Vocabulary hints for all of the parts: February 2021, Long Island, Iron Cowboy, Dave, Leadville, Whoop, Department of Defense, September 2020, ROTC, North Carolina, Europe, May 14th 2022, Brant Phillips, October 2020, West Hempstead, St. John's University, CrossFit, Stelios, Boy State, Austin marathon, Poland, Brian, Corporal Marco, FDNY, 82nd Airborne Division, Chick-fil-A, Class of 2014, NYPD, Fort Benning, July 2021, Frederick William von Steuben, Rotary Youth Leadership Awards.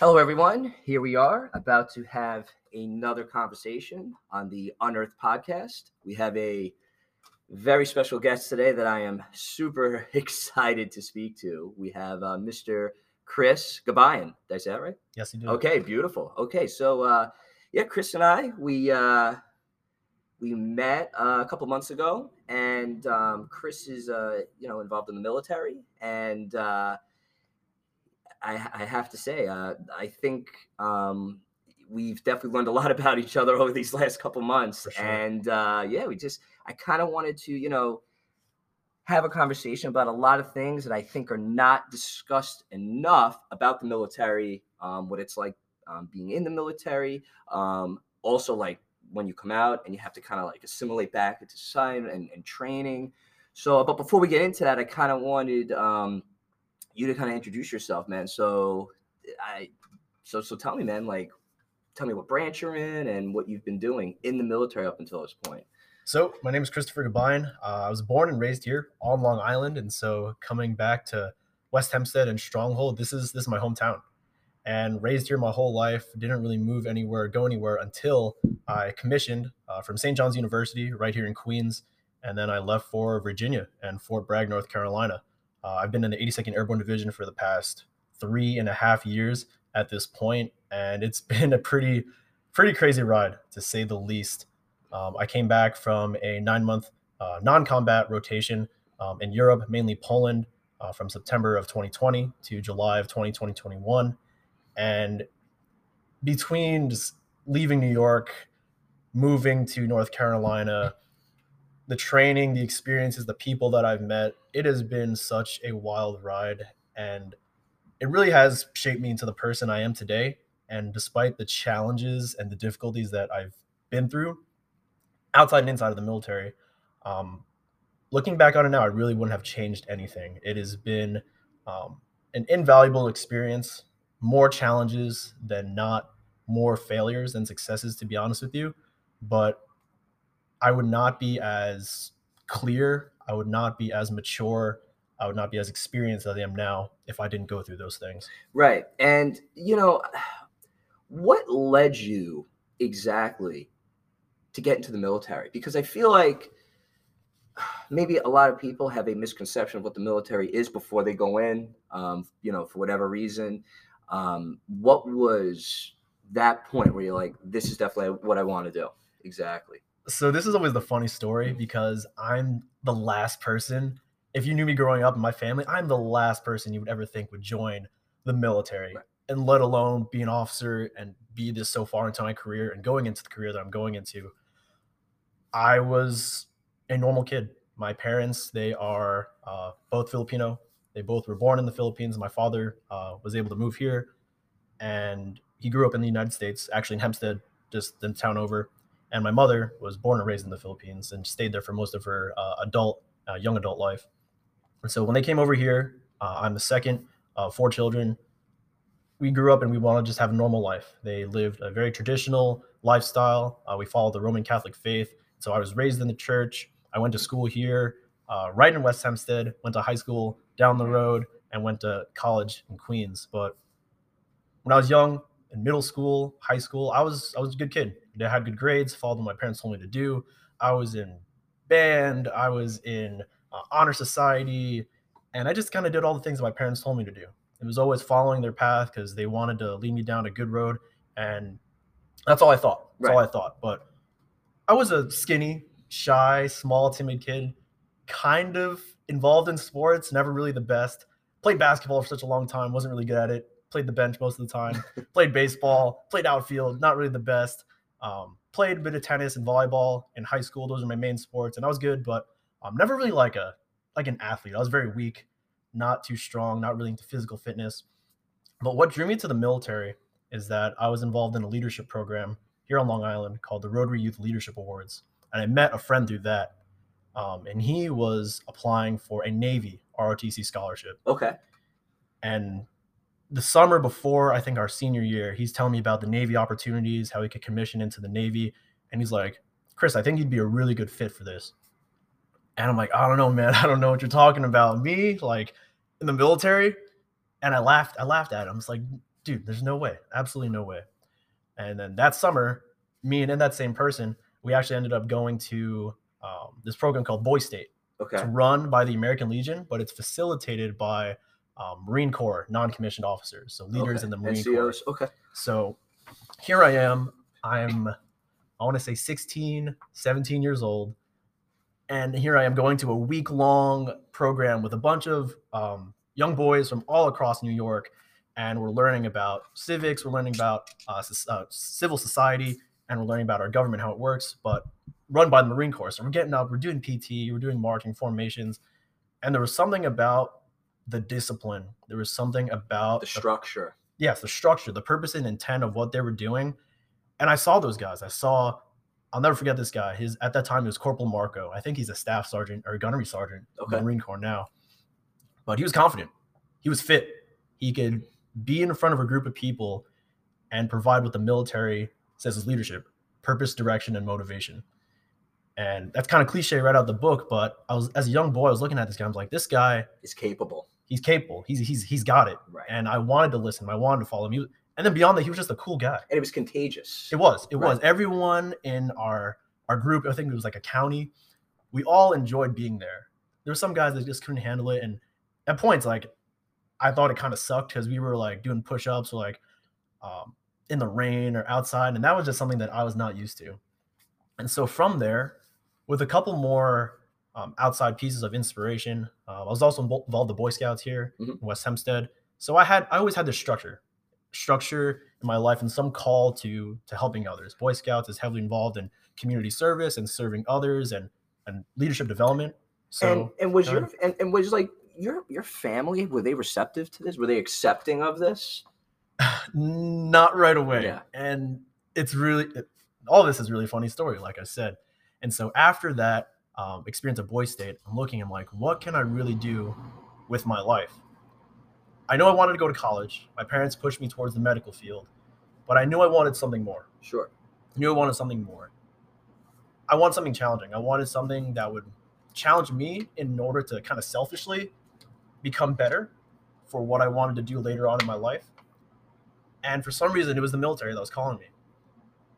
Hello, everyone. Here we are about to have another conversation on the Unearthed podcast. We have a very special guest today that I am super excited to speak to. We have Mr. Chris Gabayan. Did I say that right? Yes, you did. Okay, beautiful. Okay, so Chris and I, we met a couple months ago, and Chris is involved in the military, and I have to say, I think we've definitely learned a lot about each other over these last couple months. For sure. And I kind of wanted to, have a conversation about a lot of things that I think are not discussed enough about the military, what it's like being in the military, also like when you come out and you have to kind of like assimilate back into society and training. So, but before we get into that, I kind of wanted you to kind of introduce yourself, man. So tell me, man, like, tell me what branch you're in and what you've been doing in the military up until this point. So my name is Christopher Gabayan. I was born and raised here on Long Island. And so coming back to West Hempstead and Stronghold, this is my hometown, and raised here my whole life. Didn't really move anywhere, go anywhere until I commissioned from St. John's University right here in Queens. And then I left for Virginia and Fort Bragg, North Carolina. I've been in the 82nd Airborne Division for the past 3.5 years at this point, and it's been a pretty crazy ride, to say the least. I came back from a 9-month non-combat rotation in Europe, mainly Poland, from September of 2020 to July of 2021. And between just leaving New York, moving to North Carolina, the training, the experiences, the people that I've met, it has been such a wild ride, and it really has shaped me into the person I am today. And despite the challenges and the difficulties that I've been through outside and inside of the military, looking back on it now, I really wouldn't have changed anything. It has been an invaluable experience, more challenges than not, more failures than successes, to be honest with you. But I would not be as clear, I would not be as mature, I would not be as experienced as I am now if I didn't go through those things. Right. And, what led you exactly to get into the military? Because I feel like maybe a lot of people have a misconception of what the military is before they go in, for whatever reason. What was that point where you're like, this is definitely what I want to do? Exactly. So this is always the funny story, because I'm the last person. If you knew me growing up in my family, I'm the last person you would ever think would join the military, right? And let alone be an officer and be this so far into my career and going into the career that I'm going into. I was a normal kid. My parents, they are both Filipino. They both were born in the Philippines. My father was able to move here, and he grew up in the United States, actually in Hempstead, just the town over. And my mother was born and raised in the Philippines and stayed there for most of her young adult life. And so when they came over here, I'm the second of 4 children. We grew up and we wanted to just have a normal life. They lived a very traditional lifestyle. We followed the Roman Catholic faith. So I was raised in the church. I went to school here, right in West Hempstead, went to high school down the road, and went to college in Queens. But when I was young, in middle school, high school, I was a good kid. I had good grades, followed what my parents told me to do. I was in band, I was in honor society, and I just kind of did all the things that my parents told me to do. It was always following their path because they wanted to lead me down a good road, and that's all I thought. That's all I thought. But I was a skinny, shy, small, timid kid, kind of involved in sports, never really the best. Played basketball for such a long time, wasn't really good at it. Played the bench most of the time. Played baseball, played outfield, not really the best. Played a bit of tennis and volleyball in high school. Those are my main sports, and I was good, but never really like an athlete. I was very weak, not too strong, not really into physical fitness. But what drew me to the military is that I was involved in a leadership program here on Long Island called the Rotary Youth Leadership Awards, and I met a friend through that, and he was applying for a Navy ROTC scholarship. Okay. And the summer before, I think, our senior year, he's telling me about the Navy opportunities, how he could commission into the Navy. And he's like, Chris, I think you'd be a really good fit for this. And I'm like, I don't know, man. I don't know what you're talking about. Me, like, in the military? And I laughed at him. It's like, dude, there's no way, absolutely no way. And then that summer, me and that same person, we actually ended up going to this program called Boy State. Okay. It's run by the American Legion, but it's facilitated by Marine Corps non-commissioned officers, so leaders in the Marine Corps. Okay. So here I am. I want to say 16, 17 years old. And here I am going to a week-long program with a bunch of young boys from all across New York. And we're learning about civics, we're learning about civil society, and we're learning about our government, how it works, but run by the Marine Corps. So we're getting up, we're doing PT, we're doing marching formations. And there was something about the discipline. There was something about the structure. The structure, the purpose and intent of what they were doing. And I saw those guys. I'll never forget this guy. At that time, it was Corporal Marco. I think he's a staff sergeant or a gunnery sergeant in the Marine Corps now. But he was confident. He was fit. He could be in front of a group of people and provide what the military says is leadership, purpose, direction, and motivation. And that's kind of cliche right out of the book, but as a young boy, I was looking at this guy. I was like, this guy is capable. He's capable. He's got it. Right. And I wanted to listen. I wanted to follow him. And then beyond that, he was just a cool guy. And it was contagious. It was. Everyone in our group, I think it was like a county, we all enjoyed being there. There were some guys that just couldn't handle it. And at points, like, I thought it kind of sucked because we were, like, doing push-ups or, like, in the rain or outside. And that was just something that I was not used to. And so from there, with a couple more outside pieces of inspiration, I was also involved with the Boy Scouts here in West Hempstead. So I always had this structure in my life and some call to helping others. Boy Scouts is heavily involved in community service and serving others and leadership development. So and was your family, were they receptive to this? Were they accepting of this? Not right away. Yeah. And it's really all this is really funny story, like I said. And so after that experience at Boy State, I'm like, what can I really do with my life? I know I wanted to go to college. My parents pushed me towards the medical field, but I knew I wanted something more. Sure. I knew I wanted something more. I wanted something challenging. I wanted something that would challenge me in order to kind of selfishly become better for what I wanted to do later on in my life. And for some reason, it was the military that was calling me.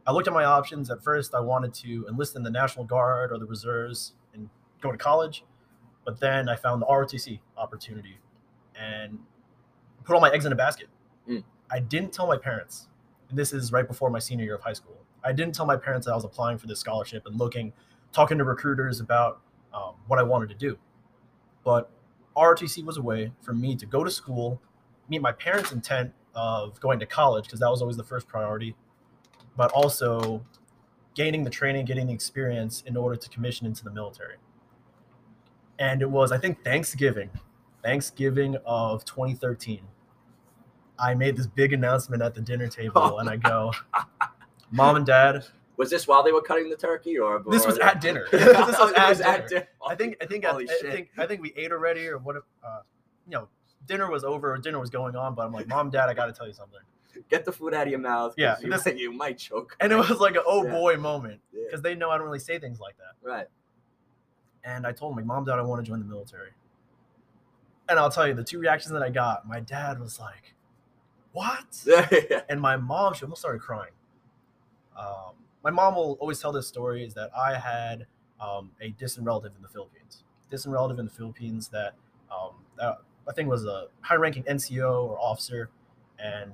I looked at my options. At first, I wanted to enlist in the National Guard or the Reserves and go to college. But then I found the ROTC opportunity and put all my eggs in a basket. I didn't tell my parents. And this is right before my senior year of high school. I didn't tell my parents that I was applying for this scholarship and talking to recruiters about what I wanted to do. But ROTC was a way for me to go to school, meet my parents' intent of going to college, because that was always the first priority, but also gaining the training, getting the experience in order to commission into the military. And it was, I think, Thanksgiving of 2013. I made this big announcement at the dinner table, and I go, Mom and Dad. Was this while they were cutting the turkey, or this was at dinner? This was at dinner. I think we ate already, or what? Dinner was over, or dinner was going on. But I'm like, Mom, Dad, I got to tell you something. Get the food out of your mouth. Yeah, you might choke. And it was like an boy moment, because they know I don't really say things like that. Right. And I told them, Mom, Dad, I want to join the military. And I'll tell you, the two reactions that I got, my dad was like, what? And my mom, she almost started crying. My mom will always tell this story, is that I had a distant relative in the Philippines that I think was a high-ranking NCO or officer, and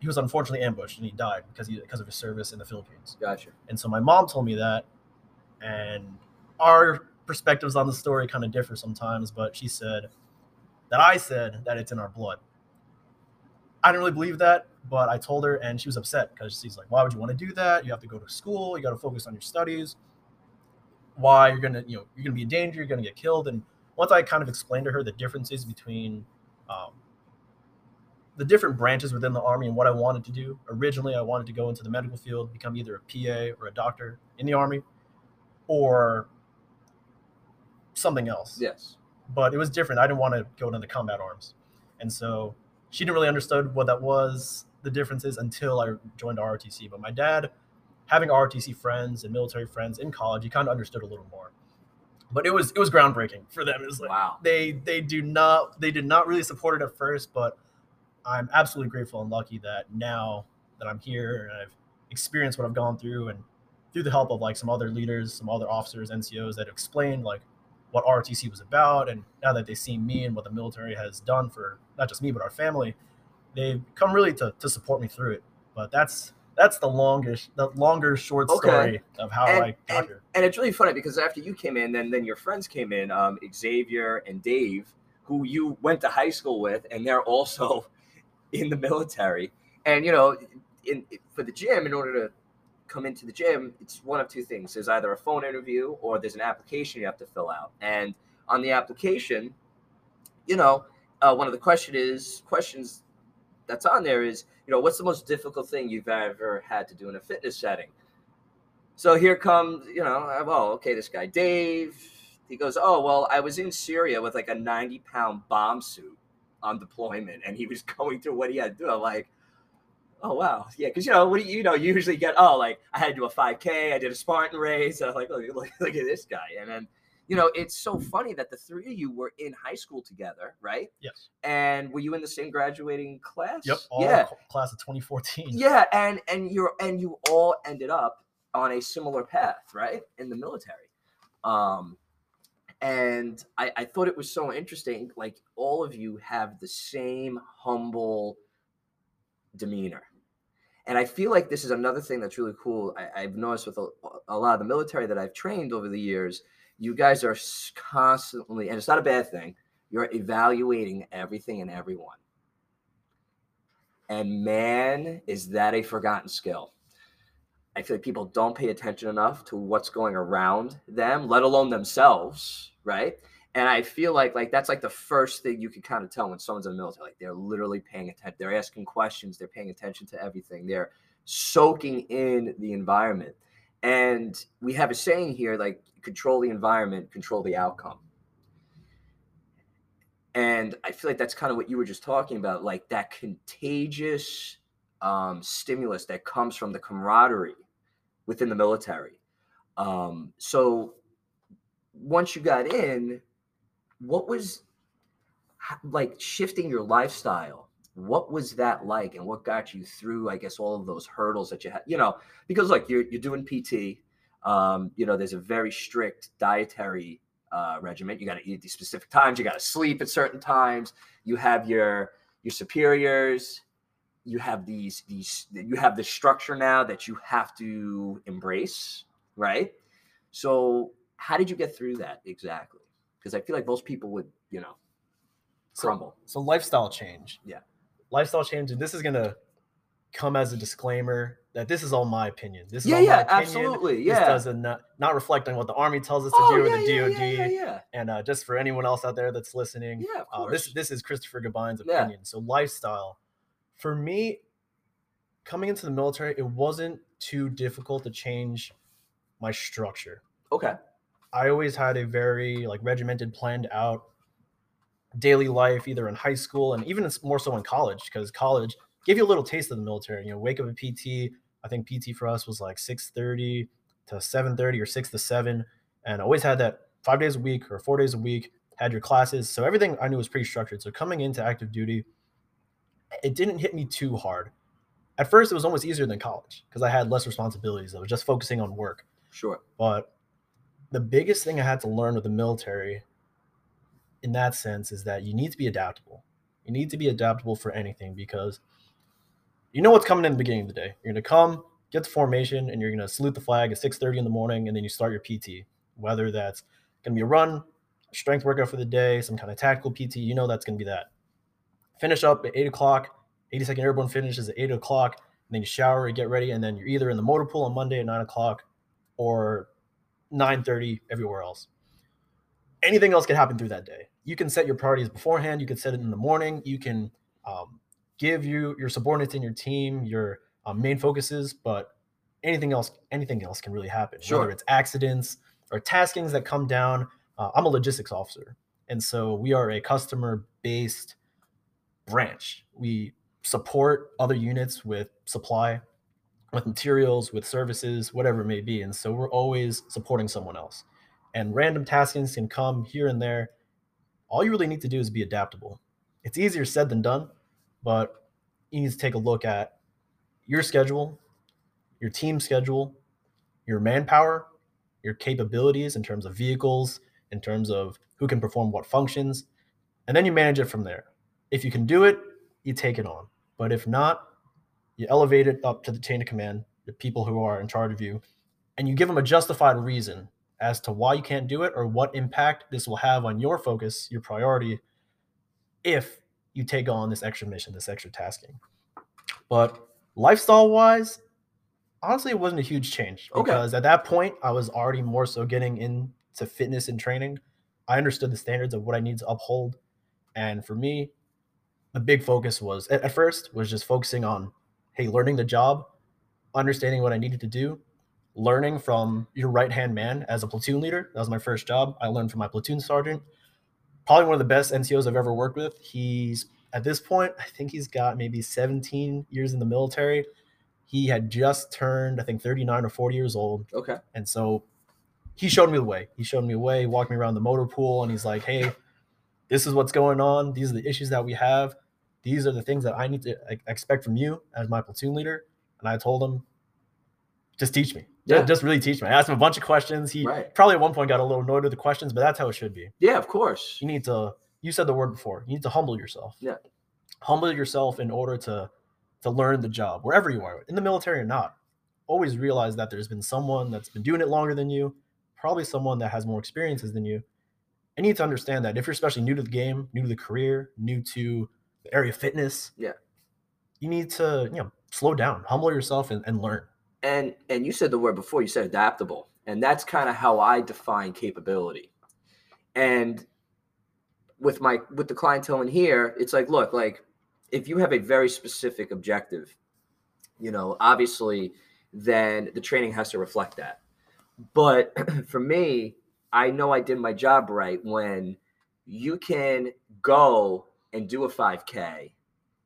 he was unfortunately ambushed, and he died because of his service in the Philippines. Gotcha. And so my mom told me that, and our perspectives on the story kind of differ sometimes, but she said that I said that it's in our blood. I didn't really believe that, but I told her, and she was upset because she's like, why would you want to do that? You have to go to school. You got to focus on your studies. Why? You're going to be in danger. You're going to get killed. And once I kind of explained to her the differences between the different branches within the Army and what I wanted to do. Originally, I wanted to go into the medical field, become either a PA or a doctor in the Army or something else. Yes. But it was different. I didn't want to go into the combat arms. And so she didn't really understand what that was, the differences, until I joined ROTC. But my dad, having ROTC friends and military friends in college, he kind of understood a little more. But it was groundbreaking for them. It was like, wow. They did not really support it at first, but I'm absolutely grateful and lucky that now that I'm here and I've experienced what I've gone through, and through the help of like some other leaders, some other officers, NCOs that explained like what ROTC was about. And now that they see me and what the military has done for not just me, but our family, they've come really to support me through it. But that's the longer short story of how I got here. And it's really funny because after you came in, then your friends came in, Xavier and Dave, who you went to high school with, and they're also in the military. And, you know, for the gym, in order to come into the gym, it's one of two things. There's either a phone interview or there's an application you have to fill out. And on the application, you know, one of the questions that's on there is, you know, what's the most difficult thing you've ever had to do in a fitness setting? So here comes, you know, this guy Dave, he goes, oh, well, I was in Syria with like a 90-pound bomb suit on deployment, and he was going through what he had to do. I'm like, oh, wow. Yeah, because, you know, what do you usually get, oh, like, I had to do a 5K, I did a Spartan race. I'm like, look at this guy. And then, you know, it's so funny that the three of you were in high school together, right? Yes. And were you in the same graduating class? Yep. Class of 2014. Yeah, and you all ended up on a similar path, right, in the military. And I thought it was so interesting. Like, all of you have the same humble demeanor, and I feel like this is another thing that's really cool. I've noticed with a lot of the military that I've trained over the years. You guys are constantly, and it's not a bad thing, you're evaluating everything and everyone. And man, is that a forgotten skill. I feel like people don't pay attention enough to what's going around them, let alone themselves, right? And I feel like that's like the first thing you can kind of tell when someone's in the military. Like, they're literally paying attention. They're asking questions. They're paying attention to everything. They're soaking in the environment. And we have a saying here, like, control the environment, control the outcome. And I feel like that's kind of what you were just talking about, like that contagious stimulus that comes from the camaraderie within the military. So once you got in, what was like shifting your lifestyle? What was that like, and what got you through, I guess, all of those hurdles that you had, you know, because like you're doing PT, you know, there's a very strict dietary regimen. You got to eat at these specific times. You got to sleep at certain times. You have your superiors. You have you have this structure now that you have to embrace. Right. So how did you get through that exactly? Because I feel like most people would, you know, crumble. So lifestyle change. Yeah. Lifestyle change, and this is going to come as a disclaimer that this is all my opinion. This is all my opinion. Absolutely. Yeah. This doesn't not reflect on what the Army tells us to do, or the DOD. Yeah. And just for anyone else out there that's listening, this is Christopher Gabayan's opinion. Yeah. So lifestyle, for me, coming into the military, it wasn't too difficult to change my structure. Okay. I always had a very like regimented, planned out daily life, either in high school and even more so in college, because college gave you a little taste of the military. You know, wake up at PT. I think PT for us was like 6:30 to 7:30 or 6 to 7. And I always had that 5 days a week or 4 days a week, had your classes. So everything I knew was pretty structured. So coming into active duty, it didn't hit me too hard. At first, it was almost easier than college because I had less responsibilities. I was just focusing on work. Sure. But the biggest thing I had to learn with the military in that sense is that you need to be adaptable. You need to be adaptable for anything, because you know what's coming in the beginning of the day. You're going to come, get the formation, and you're going to salute the flag at 6:30 in the morning, and then you start your PT. Whether that's going to be a run, strength workout for the day, some kind of tactical PT, you know that's going to be that. Finish up at 8 o'clock. 82nd Airborne finishes at 8 o'clock. And then you shower and get ready, and then you're either in the motor pool on Monday at 9 o'clock or 9:30 everywhere else. Anything else could happen through that day. You can set your priorities beforehand. You can set it in the morning. You can give your subordinates in your team your main focuses, but anything else can really happen. Sure. Whether it's accidents or taskings that come down. I'm a logistics officer, and so we are a customer-based branch. We support other units with supply, with materials, with services, whatever it may be, and so we're always supporting someone else. And random taskings can come here and there. All you really need to do is be adaptable. It's easier said than done, but you need to take a look at your schedule, your team schedule, your manpower, your capabilities in terms of vehicles, in terms of who can perform what functions, and then you manage it from there. If you can do it, you take it on. But if not, you elevate it up to the chain of command, the people who are in charge of you, and you give them a justified reason as to why you can't do it or what impact this will have on your focus, your priority, if you take on this extra mission, this extra tasking. But lifestyle-wise, honestly, it wasn't a huge change because at that point, I was already more so getting into fitness and training. I understood the standards of what I need to uphold. And for me, the big focus was, at first, was just focusing on, hey, learning the job, understanding what I needed to do, learning from your right-hand man as a platoon leader. That was my first job. I learned from my platoon sergeant, probably one of the best NCOs I've ever worked with. He's, at this point, I think he's got maybe 17 years in the military. He had just turned, I think, 39 or 40 years old. Okay. And so he showed me the way. He showed me the way, walked me around the motor pool, and he's like, hey, this is what's going on. These are the issues that we have. These are the things that I need to expect from you as my platoon leader. And I told him, just teach me. Yeah. Just really teach me. I asked him a bunch of questions. He probably at one point got a little annoyed with the questions, but that's how it should be. Yeah, of course. You need to, you said the word before, you need to humble yourself. Yeah. Humble yourself in order to learn the job, wherever you are, in the military or not. Always realize that there's been someone that's been doing it longer than you, probably someone that has more experiences than you. And you need to understand that if you're especially new to the game, new to the career, new to the area of fitness, yeah, you need to, you know, slow down, humble yourself and learn. And you said the word before, you said adaptable. And that's kind of how I define capability. And with my, with the clientele in here, it's like, look, like if you have a very specific objective, you know, obviously then the training has to reflect that. But for me, I know I did my job right when you can go and do a 5K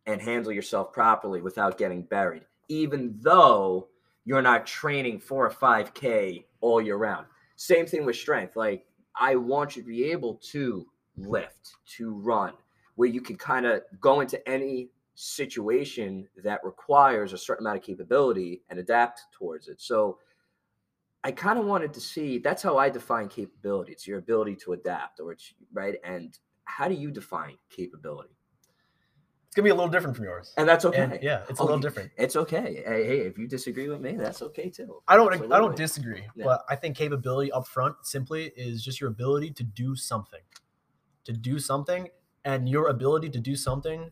and handle yourself properly without getting buried, even though you're not training for a 5K all year round. Same thing with strength. Like, I want you to be able to lift, to run, where you can kind of go into any situation that requires a certain amount of capability and adapt towards it. So I kind of wanted to see, that's how I define capability. It's your ability to adapt, or it's right. And how do you define capability? It's going to be a little different from yours. And that's okay. And yeah, it's a little different. It's okay. Hey, if you disagree with me, that's okay too. I don't disagree, yeah. But I think capability up front simply is just your ability to do something. To do something, and your ability to do something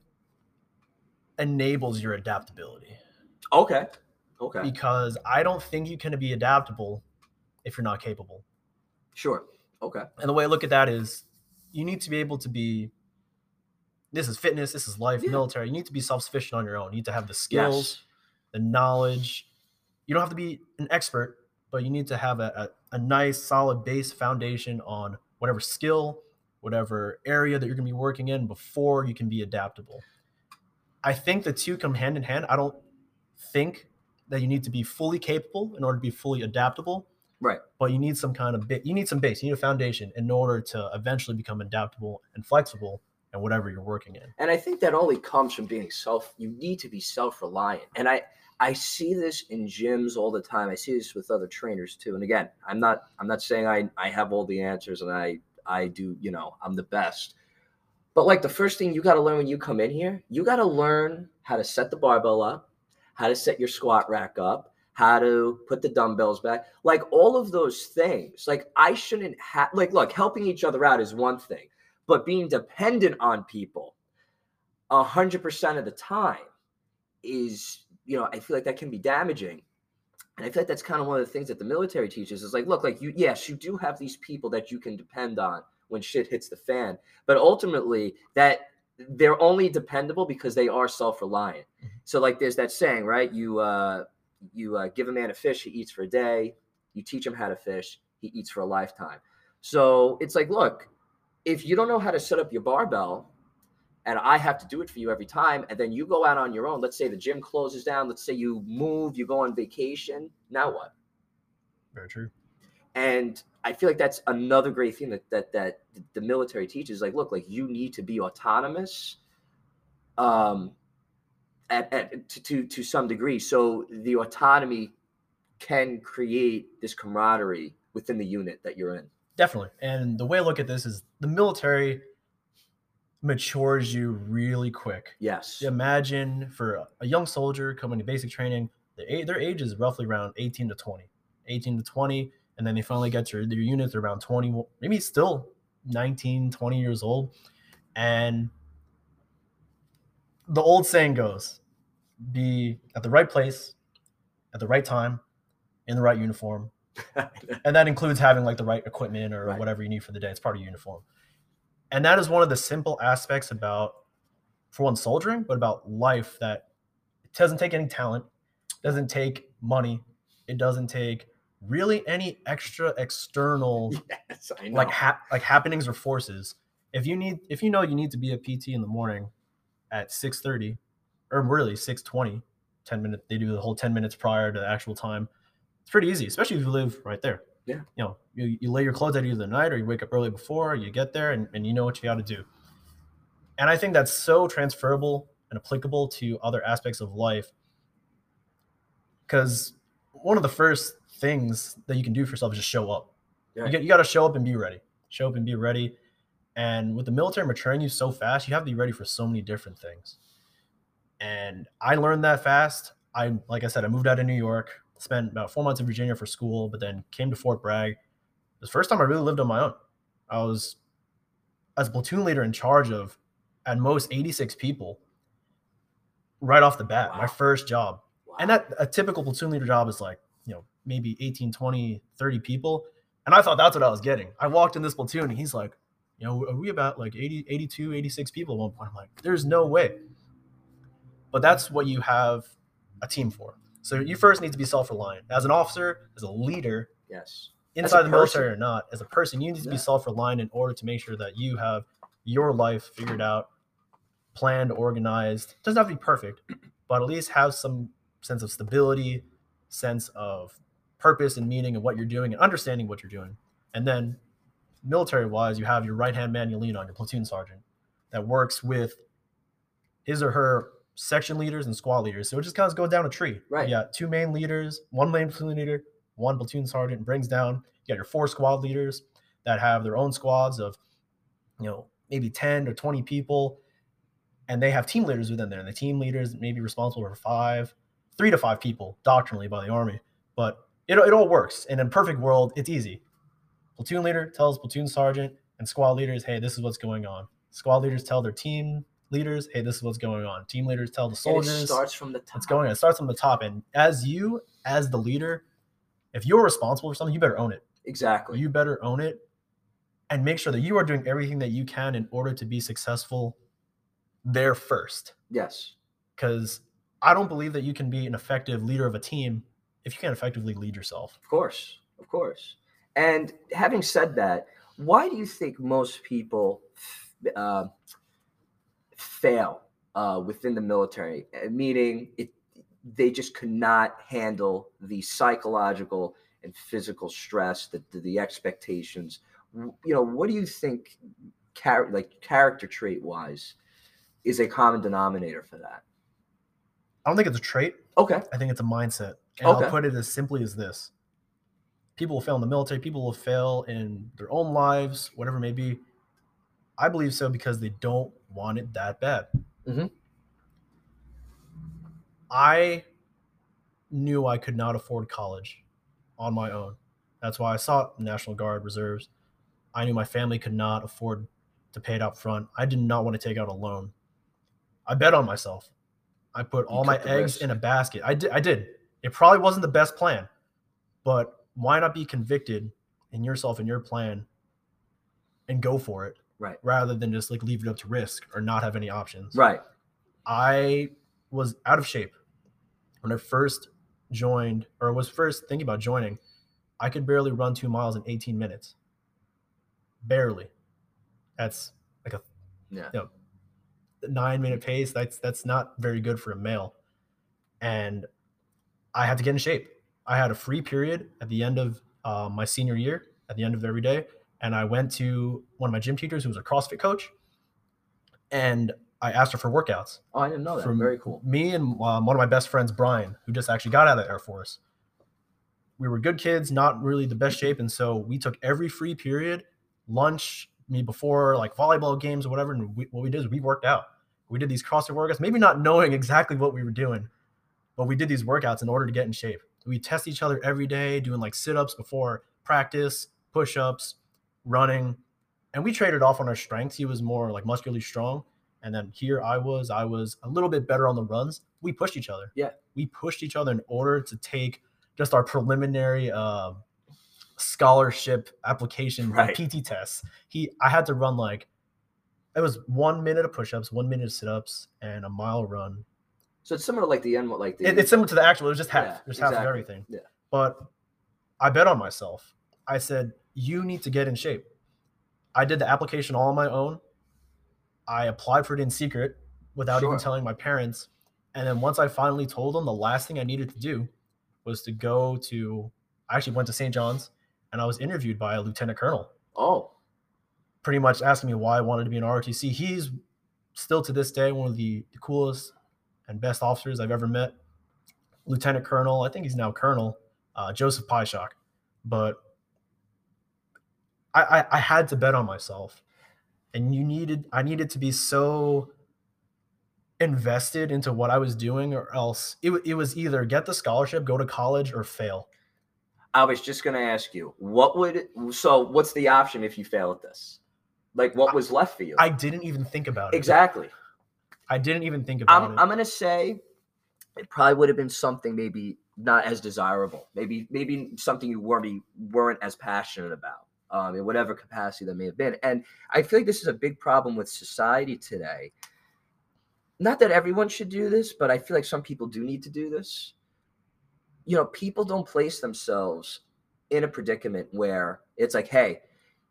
enables your adaptability. Okay. Because I don't think you can be adaptable if you're not capable. Sure. Okay. And the way I look at that is you need to be able to be, this is fitness, this is life, yeah, military. You need to be self-sufficient on your own. You need to have the skills, yes, the knowledge. You don't have to be an expert, but you need to have a nice, solid base foundation on whatever skill, whatever area that you're going to be working in before you can be adaptable. I think the two come hand in hand. I don't think that you need to be fully capable in order to be fully adaptable. Right. But you need some kind of bit. You need some base. You need a foundation in order to eventually become adaptable and flexible and whatever you're working in. And I think that only comes from being you need to be self-reliant. And I see this in gyms all the time. I see this with other trainers too. And again, I'm not saying I have all the answers and I do, you know, I'm the best. But like the first thing you got to learn when you come in here, you got to learn how to set the barbell up, how to set your squat rack up, how to put the dumbbells back, like all of those things. Like I shouldn't have, like, look, helping each other out is one thing. But being dependent on people 100% of the time is, you know, I feel like that can be damaging. And I feel like that's kind of one of the things that the military teaches is like, look, like you, yes, you do have these people that you can depend on when shit hits the fan. But ultimately that they're only dependable because they are self-reliant. So like there's that saying, right? You give a man a fish, he eats for a day. You teach him how to fish, he eats for a lifetime. So it's like, look, if you don't know how to set up your barbell and I have to do it for you every time, and then you go out on your own, let's say the gym closes down, let's say you move, you go on vacation, now what? Very true. And I feel like that's another great thing that the military teaches, like, look, like you need to be autonomous to some degree. So the autonomy can create this camaraderie within the unit that you're in. Definitely. And the way I look at this is the military matures you really quick. Yes. Imagine for a young soldier coming to basic training, their age is roughly around 18 to 20. And then they finally get their units around 20, maybe still 19, 20 years old. And the old saying goes, be at the right place, at the right time, in the right uniform. And that includes having like the right equipment or whatever you need for the day. It's part of your uniform. And that is one of the simple aspects about, for one, soldiering, but about life, that it doesn't take any talent, doesn't take money, it doesn't take really any extra external like happenings or forces. If you know you need to be a PT in the morning at 6:30 or really 6:20, 10 minutes, they do the whole 10 minutes prior to the actual time. It's pretty easy, especially if you live right there. Yeah. You know, you lay your clothes out either the night or you wake up early before, you get there and you know what you got to do. And I think that's so transferable and applicable to other aspects of life, because one of the first things that you can do for yourself is just show up. Yeah. You got to show up and be ready. Show up and be ready. And with the military maturing you so fast, you have to be ready for so many different things. And I learned that fast. Like I said, I moved out of New York, spent about 4 months in Virginia for school, but then came to Fort Bragg. It was the first time I really lived on my own. I was, as a platoon leader, in charge of at most 86 people right off the bat. Wow. My first job. Wow. And that a typical platoon leader job is like, you know, maybe 18, 20, 30 people. And I thought that's what I was getting. I walked in this platoon and he's like, you know, are we about like 80, 82, 86 people at one point? I'm like, there's no way. But that's what you have a team for. So you first need to be self-reliant. As an officer, as a leader, yes, inside the military or not, as a person, you need to be self-reliant in order to make sure that you have your life figured out, planned, organized. It doesn't have to be perfect, but at least have some sense of stability, sense of purpose and meaning of what you're doing and understanding what you're doing. And then military-wise, you have your right-hand man you lean on, your platoon sergeant, that works with his or her section leaders and squad leaders. So it just kind of goes down a tree. Right. You got two main leaders, one main platoon leader, one platoon sergeant brings down. You got your four squad leaders that have their own squads of, you know, maybe 10 or 20 people. And they have team leaders within there. And the team leaders may be responsible for 3 to 5 people doctrinally by the Army. But it all works. And in a perfect world, it's easy. Platoon leader tells platoon sergeant and squad leaders, hey, this is what's going on. Squad leaders tell their team leaders, hey, this is what's going on. Team leaders tell the soldiers. And it starts from the top. It's going on. It starts from the top. And as the leader, if you're responsible for something, you better own it. Exactly. You better own it and make sure that you are doing everything that you can in order to be successful there first. Yes. Because I don't believe that you can be an effective leader of a team if you can't effectively lead yourself. Of course. Of course. And having said that, why do you think most people fail within the military, meaning they just could not handle the psychological and physical stress, the expectations? You know, what do you think character trait wise is a common denominator for that? I don't think it's a trait. Okay. I think it's a mindset. And okay. I'll put it as simply as this. People will fail in the military. People will fail in their own lives, whatever it may be. I believe so because they don't want it that bad. Mm-hmm. I knew I could not afford college on my own. That's why I sought National Guard reserves. I knew my family could not afford to pay it out front. I did not want to take out a loan. I bet on myself. I put all my eggs in a basket. I did. It probably wasn't the best plan, but why not be convicted in yourself and your plan and go for it? Right. Rather than just like leave it up to risk or not have any options. Right. I was out of shape when I first joined, or was first thinking about joining. I could barely run 2 miles in 18 minutes. Barely. That's like a 9-minute pace. That's not very good for a male. And I had to get in shape. I had a free period at the end of my senior year, at the end of every day. And I went to one of my gym teachers who was a CrossFit coach, and I asked her for workouts. Oh, I didn't know that. From very cool. Me and one of my best friends, Brian, who just actually got out of the Air Force. We were good kids, not really the best shape. And so we took every free period, lunch, before like volleyball games or whatever. And what we did is we worked out. We did these CrossFit workouts, maybe not knowing exactly what we were doing, but we did these workouts in order to get in shape. We test each other every day, doing like sit-ups before practice, push-ups, running. And we traded off on our strengths. He was more like muscularly strong. And then here I was a little bit better on the runs. We pushed each other. Yeah. We pushed each other in order to take just our preliminary scholarship application, right, PT tests. I had to run it was 1 minute of push-ups, 1 minute of sit-ups, and a mile run. So it's similar to it's similar to the actual. It was just half. Yeah, there's half of everything. Yeah. But I bet on myself. I said, you need to get in shape. I did the application all on my own. I applied for it in secret without even telling my parents. And then once I finally told them, the last thing I needed to do was to I actually went to St. John's, and I was interviewed by a lieutenant colonel. Oh. Pretty much asking me why I wanted to be an ROTC. He's still to this day one of the coolest and best officers I've ever met. Lieutenant Colonel, I think he's now Colonel, Joseph Pyshock. But I had to bet on myself. And I needed to be so invested into what I was doing, or else it was either get the scholarship, go to college, or fail. I was just going to ask you, what's the option if you fail at this? What was left for you? I didn't even think about it. Exactly. I didn't even think about it. I'm going to say it probably would have been something maybe not as desirable. Maybe something you weren't as passionate about in whatever capacity that may have been. And I feel like this is a big problem with society today. Not that everyone should do this, but I feel like some people do need to do this. People don't place themselves in a predicament where it's like, hey,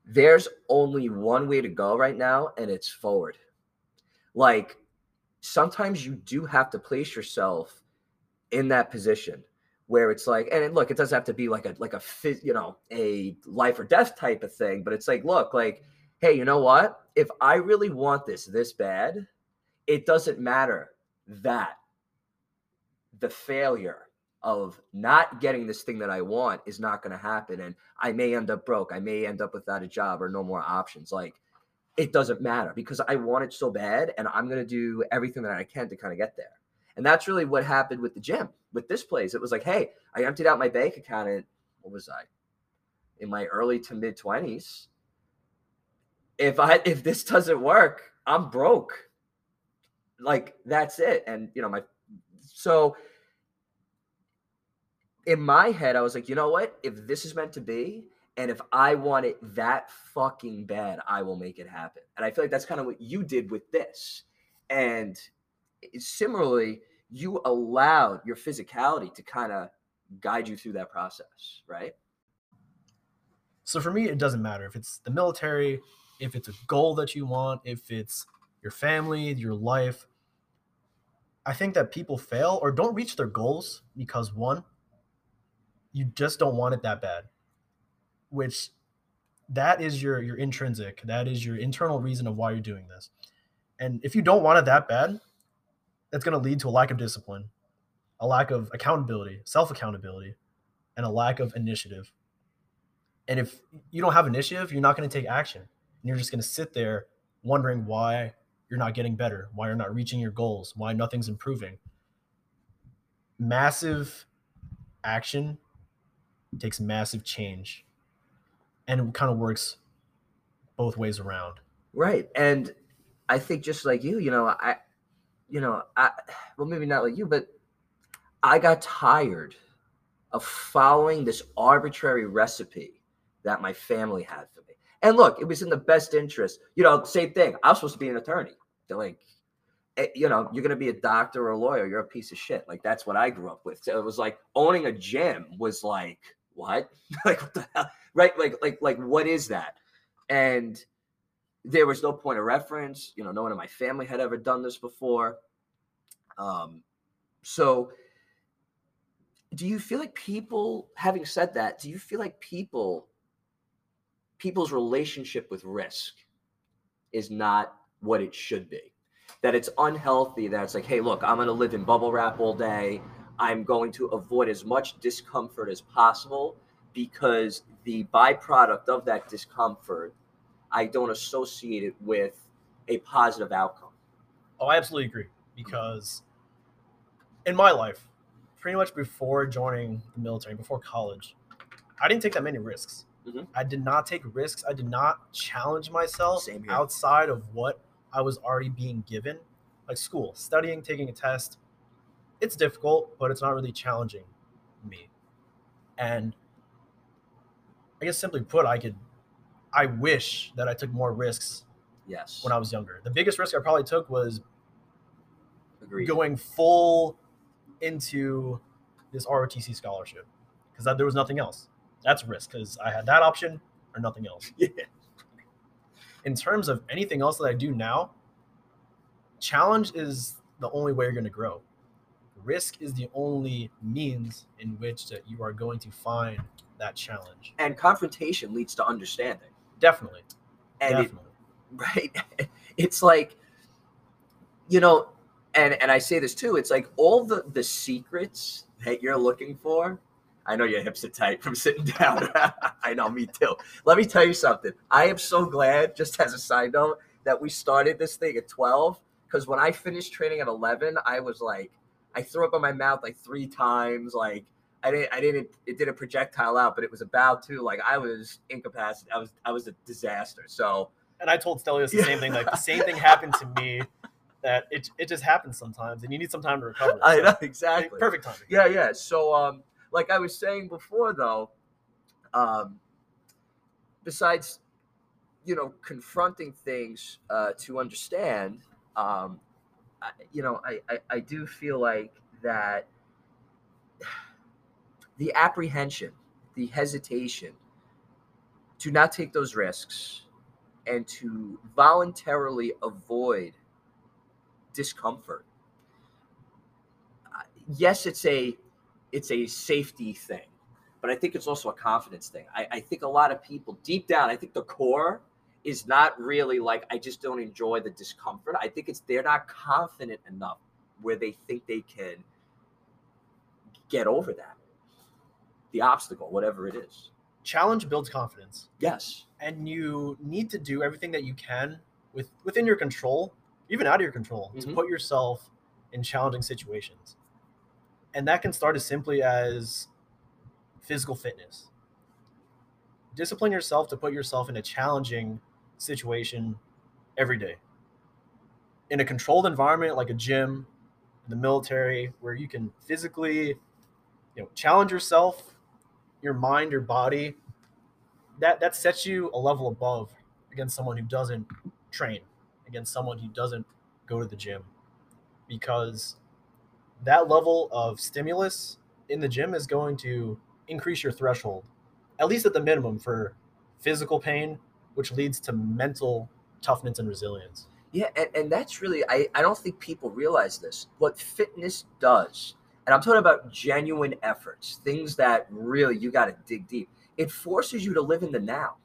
there's only one way to go right now, and it's forward. Sometimes you do have to place yourself in that position where it's it doesn't have to be a life or death type of thing, but it's hey, you know what? If I really want this bad, it doesn't matter that the failure of not getting this thing that I want is not going to happen. And I may end up broke. I may end up without a job or no more options. It doesn't matter because I want it so bad, and I'm going to do everything that I can to kind of get there. And that's really what happened with the gym, with this place. It was hey, I emptied out my bank account and what was I? In my early to mid 20s. If this doesn't work, I'm broke. That's it. And so in my head, I was you know what? If this is meant to be, and if I want it that fucking bad, I will make it happen. And I feel like that's kind of what you did with this. And similarly, you allowed your physicality to kind of guide you through that process, right? So for me, it doesn't matter if it's the military, if it's a goal that you want, if it's your family, your life. I think that people fail or don't reach their goals because, one, you just don't want it that bad. Which that is your intrinsic, that is your internal reason of why you're doing this. And if you don't want it that bad, that's going to lead to a lack of discipline, a lack of accountability, self-accountability, and a lack of initiative. And if you don't have initiative, you're not going to take action. And you're just going to sit there wondering why you're not getting better, why you're not reaching your goals, why nothing's improving. Massive action takes massive change. And it kind of works both ways around. Right. And I think just like you, well, maybe not like you, but I got tired of following this arbitrary recipe that my family had for me. And look, it was in the best interest. Same thing. I was supposed to be an attorney. They're you're going to be a doctor or a lawyer. You're a piece of shit. That's what I grew up with. So it was owning a gym was what? What the hell? Right? What is that? And there was no point of reference. No one in my family had ever done this before. So do you feel like people, having said that, do you feel like people's relationship with risk is not what it should be? that it's unhealthy, that it's like, hey, look, I'm going to live in bubble wrap all day. I'm going to avoid as much discomfort as possible, because the byproduct of that discomfort, I don't associate it with a positive outcome. Oh, I absolutely agree, because in my life, pretty much before joining the military, before college, I didn't take that many risks. Mm-hmm. I did not take risks. I did not challenge myself outside of what I was already being given, like school, studying, taking a test. It's difficult, but it's not really challenging me. And I guess simply put, I wish that I took more risks. Yes. When I was younger, the biggest risk I probably took was going full into this ROTC scholarship, because there was nothing else. That's risk, because I had that option or nothing else. Yeah. In terms of anything else that I do now, challenge is the only way you're going to grow. Risk is the only means in which that you are going to find that challenge. And confrontation leads to understanding. Definitely. And definitely. Right. It's like, you know, and I say this too, it's like all the secrets that you're looking for. I know your hips are tight from sitting down. I know, me too. Let me tell you something. I am so glad, just as a side note, that we started this thing at 12, because when I finished training at 11, I was like, I threw up in my mouth like 3 times. Like it did a projectile out, but it was about to, like, I was incapacitated. I was a disaster. So, and I told Stelios the same thing. Like the same thing happened to me. That it just happens sometimes, and you need some time to recover. So. I know, exactly. Perfect timing. Yeah, yeah. So like I was saying before, though, besides, you know, confronting things to understand, you know, I do feel like that the apprehension, the hesitation to not take those risks and to voluntarily avoid discomfort. Yes, it's a safety thing, but I think it's also a confidence thing. I think a lot of people deep down, I think the core is not really like, I just don't enjoy the discomfort. I think it's, they're not confident enough where they think they can get over that, the obstacle, whatever it is. Challenge builds confidence. Yes. And you need to do everything that you can within your control, even out of your control, mm-hmm. to put yourself in challenging situations. And that can start as simply as physical fitness. Discipline yourself to put yourself in a challenging situation every day. In a controlled environment like a gym, in the military, where you can physically, you know, challenge yourself, your mind, your body, that sets you a level above against someone who doesn't train, against someone who doesn't go to the gym, because that level of stimulus in the gym is going to increase your threshold, at least at the minimum, for physical pain, which leads to mental toughness and resilience. Yeah, and that's really, I don't think people realize this, what fitness does, and I'm talking about genuine efforts, things that really you got to dig deep. It forces you to live in the now,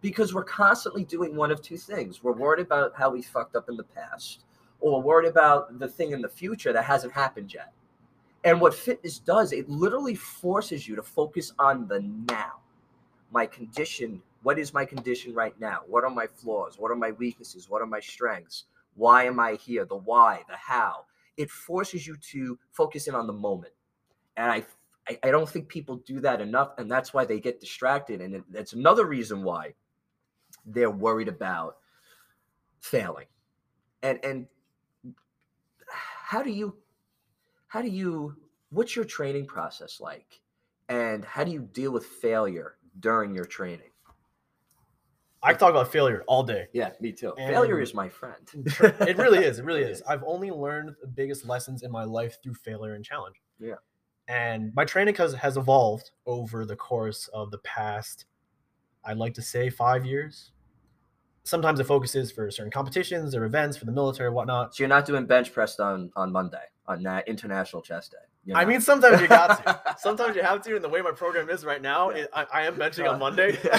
because we're constantly doing one of two things. We're worried about how we fucked up in the past, or we're worried about the thing in the future that hasn't happened yet. And what fitness does, it literally forces you to focus on the now. My condition, what is my condition right now? What are my flaws? What are my weaknesses? What are my strengths? Why am I here? The why, the how. It forces you to focus in on the moment. And I don't think people do that enough, and that's why they get distracted. And that's another reason why they're worried about failing. And how do you, what's your training process like? And how do you deal with failure during your training? I talk about failure all day. Yeah, me too. And failure is my friend. It really is. It really is. I've only learned the biggest lessons in my life through failure and challenge. Yeah. And my training has evolved over the course of the past, I'd like to say, 5 years. Sometimes it focuses for certain competitions or events for the military or whatnot. So you're not doing bench press on Monday, on that International Chest Day. You know? I mean, sometimes you got to. Sometimes you have to, and the way my program is right now, yeah. I am benching on Monday, yeah.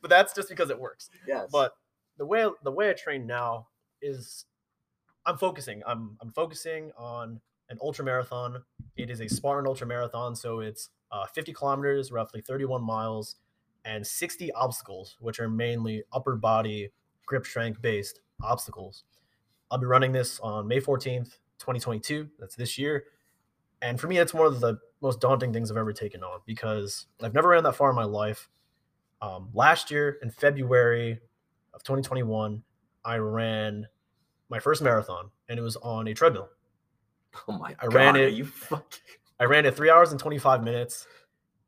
But that's just because it works. Yes. But the way I train now is I'm focusing on an ultra marathon. It is a Spartan ultra marathon, so it's 50 kilometers, roughly 31 miles, and 60 obstacles, which are mainly upper body grip strength based obstacles. I'll be running this on May 14th, 2022. That's this year. And for me, it's one of the most daunting things I've ever taken on because I've never ran that far in my life. Last year in February of 2021, I ran my first marathon and it was on a treadmill. Oh my God. I ran it 3 hours and 25 minutes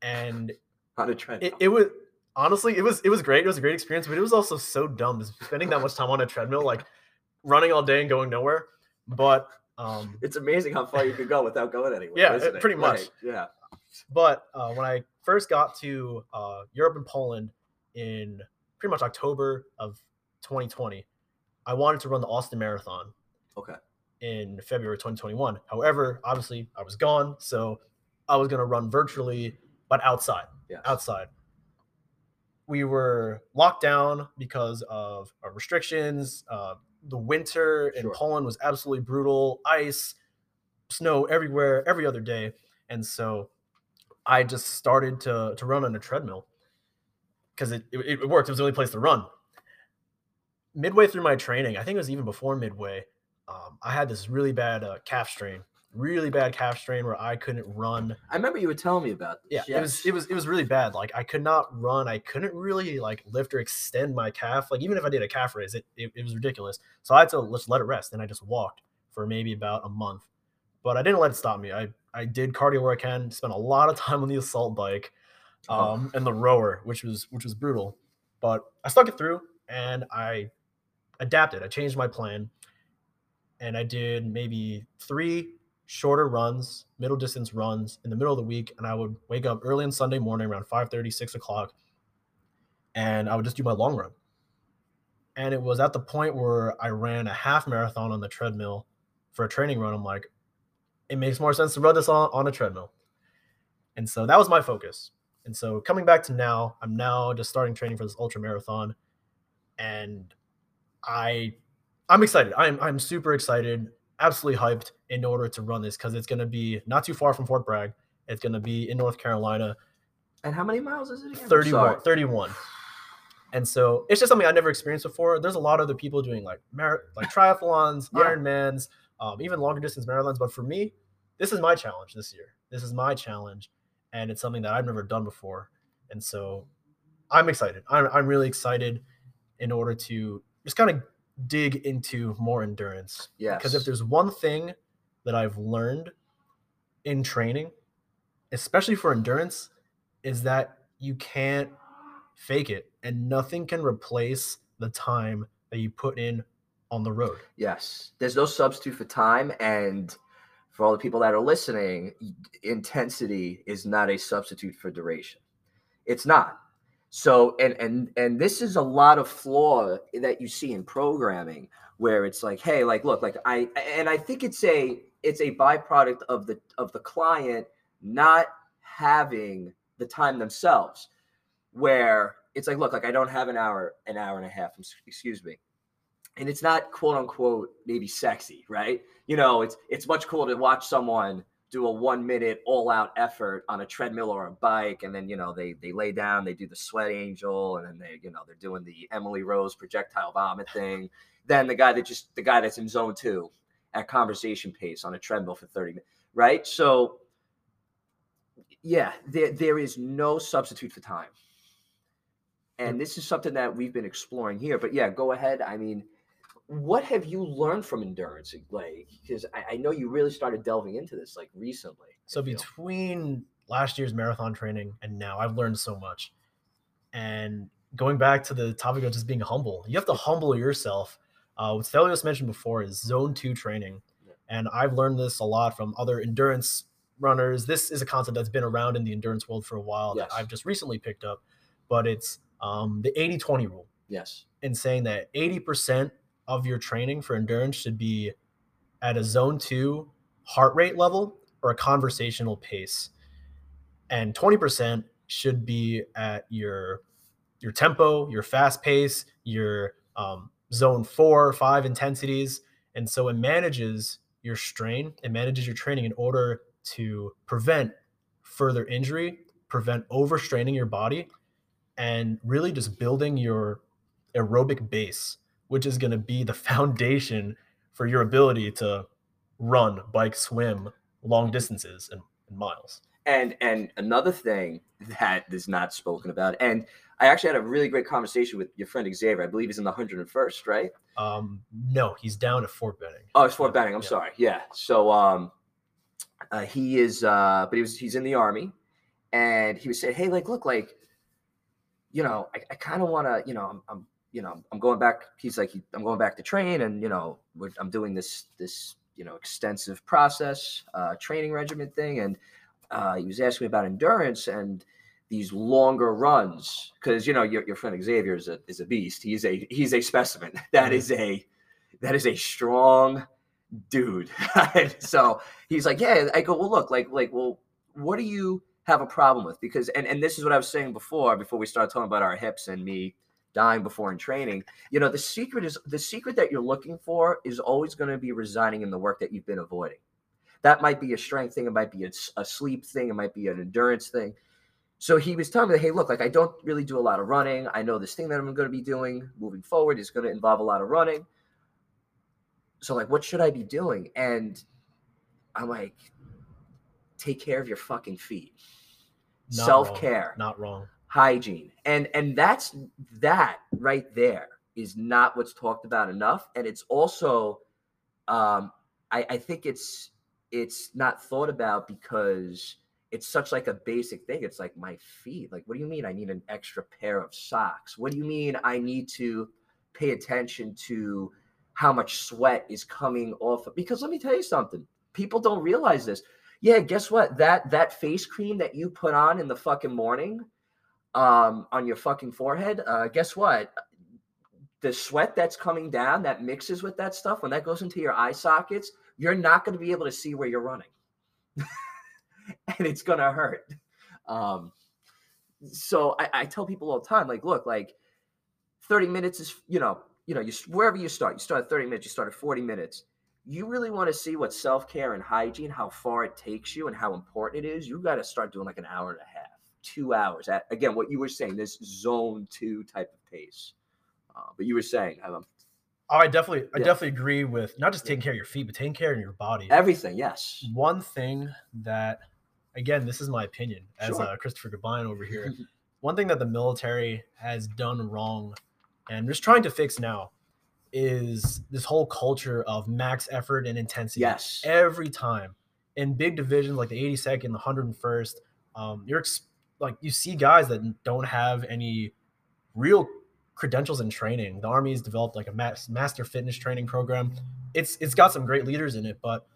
and on a treadmill. It was honestly, it was great. It was a great experience, but it was also so dumb spending that much time on a treadmill, like running all day and going nowhere. But it's amazing how far you could go without going anywhere. Yeah, isn't it? Pretty much. Right. Yeah. But when I first got to Europe and Poland in pretty much October of 2020, I wanted to run the Austin Marathon. Okay. In February 2021. However, obviously I was gone, so I was going to run virtually, but outside. Yes. Outside. We were locked down because of our restrictions. The winter in Poland was absolutely brutal. Ice, snow everywhere, every other day. And so I just started to run on a treadmill because it worked. It was the only place to run. Midway through my training, I think it was even before midway, I had this really bad calf strain where I couldn't run. I remember you were telling me about this. Yeah, yes. It was really bad. Like I could not run. I couldn't really like lift or extend my calf. Like even if I did a calf raise, it was ridiculous. So I had to just let it rest. And I just walked for maybe about a month, but I didn't let it stop me. I did cardio where I can, spent a lot of time on the assault bike and the rower, which was brutal, but I stuck it through and I adapted. I changed my plan. And I did maybe 3 shorter runs, middle distance runs in the middle of the week. And I would wake up early on Sunday morning around 5:30, 6 o'clock. And I would just do my long run. And it was at the point where I ran a half marathon on the treadmill for a training run. I'm like, it makes more sense to run this on a treadmill. And so that was my focus. And so coming back to now, I'm now just starting training for this ultra marathon. And I'm excited. I'm super excited, absolutely hyped in order to run this because it's going to be not too far from Fort Bragg. It's going to be in North Carolina. And how many miles is it again? 31. And so it's just something I never experienced before. There's a lot of other people doing like triathlons, yeah. Ironmans, even longer distance marathons. But for me, this is my challenge this year. This is my challenge. And it's something that I've never done before. And so I'm excited. I'm really excited in order to just kind of dig into more endurance. Yes. Because if there's one thing that I've learned in training, especially for endurance, is that you can't fake it and nothing can replace the time that you put in on the road. Yes. There's no substitute for time. And for all the people that are listening, intensity is not a substitute for duration. It's not. So, and this is a lot of flaw that you see in programming where it's like, hey, like, look, like I think it's a byproduct of the client not having the time themselves where it's like, look, like I don't have an hour and a half, excuse me. And it's not quote unquote, maybe sexy, right? You know, it's much cooler to watch someone do a 1 minute all out effort on a treadmill or a bike. And then, you know, they lay down, they do the sweat angel. And then they're doing the Emily Rose projectile vomit thing. Then the guy that's in zone 2 at conversation pace on a treadmill for 30 minutes. Right. So yeah, there is no substitute for time. And this is something that we've been exploring here, but yeah, go ahead. I mean, what have you learned from endurance? Like, because I know you really started delving into this like recently. So between last year's marathon training and now, I've learned so much. And going back to the topic of just being humble, you have to humble yourself. What Stelios mentioned before is zone 2 training. Yeah. And I've learned this a lot from other endurance runners. This is a concept that's been around in the endurance world for a while that I've just recently picked up. But it's the 80-20 rule. Yes. And saying that 80% of your training for endurance should be at a zone 2 heart rate level or a conversational pace. And 20% should be at your tempo, your fast pace, your zone 4, 5 intensities. And so it manages your strain, it manages your training in order to prevent further injury, prevent overstraining your body, and really just building your aerobic base, which is going to be the foundation for your ability to run, bike, swim long distances and miles. And another thing that is not spoken about, and I actually had a really great conversation with your friend Xavier. I believe he's in the 101st, right? No, he's down at Fort Benning. Oh, it's Fort Benning. I'm sorry. Yeah. So he is, but he's in the Army, and he was saying, hey, like, look, like, you know, I kind of want to, you know, I'm going back. He's like, I'm going back to train, and you know, I'm doing this, you know, extensive process, training regimen thing, and he was asking me about endurance and these longer runs, because you know your friend Xavier is a beast. He's a specimen. That is a strong dude. So he's like, yeah. I go, well, look, well, what do you have a problem with? Because and this is what I was saying before we started talking about our hips and me dying before in training. You know, the secret that you're looking for is always going to be residing in the work that you've been avoiding. That might be a strength thing. It might be a sleep thing. It might be an endurance thing. So he was telling me, hey, look, like I don't really do a lot of running. I know this thing that I'm going to be doing moving forward is going to involve a lot of running. So like, what should I be doing? And I'm like, take care of your fucking feet. Self-care. Not wrong. Hygiene. And that right there is not what's talked about enough. And it's also, I think it's not thought about because it's such like a basic thing. It's like my feet. Like, what do you mean I need an extra pair of socks? What do you mean I need to pay attention to how much sweat is coming off? Because let me tell you something. People don't realize this. Yeah, guess what? That face cream that you put on in the fucking morning on your fucking forehead, guess what? The sweat that's coming down that mixes with that stuff, when that goes into your eye sockets, you're not going to be able to see where you're running. And it's going to hurt. So I tell people all the time, like, look, like 30 minutes is, you know, wherever you start at 30 minutes, you start at 40 minutes. You really want to see what self-care and hygiene, how far it takes you and how important it is. You got to start doing like an hour and a half, 2 hours. Again, what you were saying, this zone 2 type of pace. But you were saying, I definitely agree with not just taking care of your feet, but taking care of your body. Everything, yes. One thing that, again, this is my opinion as Christopher Gabayan over here. One thing that the military has done wrong and just trying to fix now is this whole culture of max effort and intensity. Yes. Every time in big divisions like the 82nd, the 101st, you see guys that don't have any real credentials in training. The Army's developed like a master fitness training program. It's got some great leaders in it, but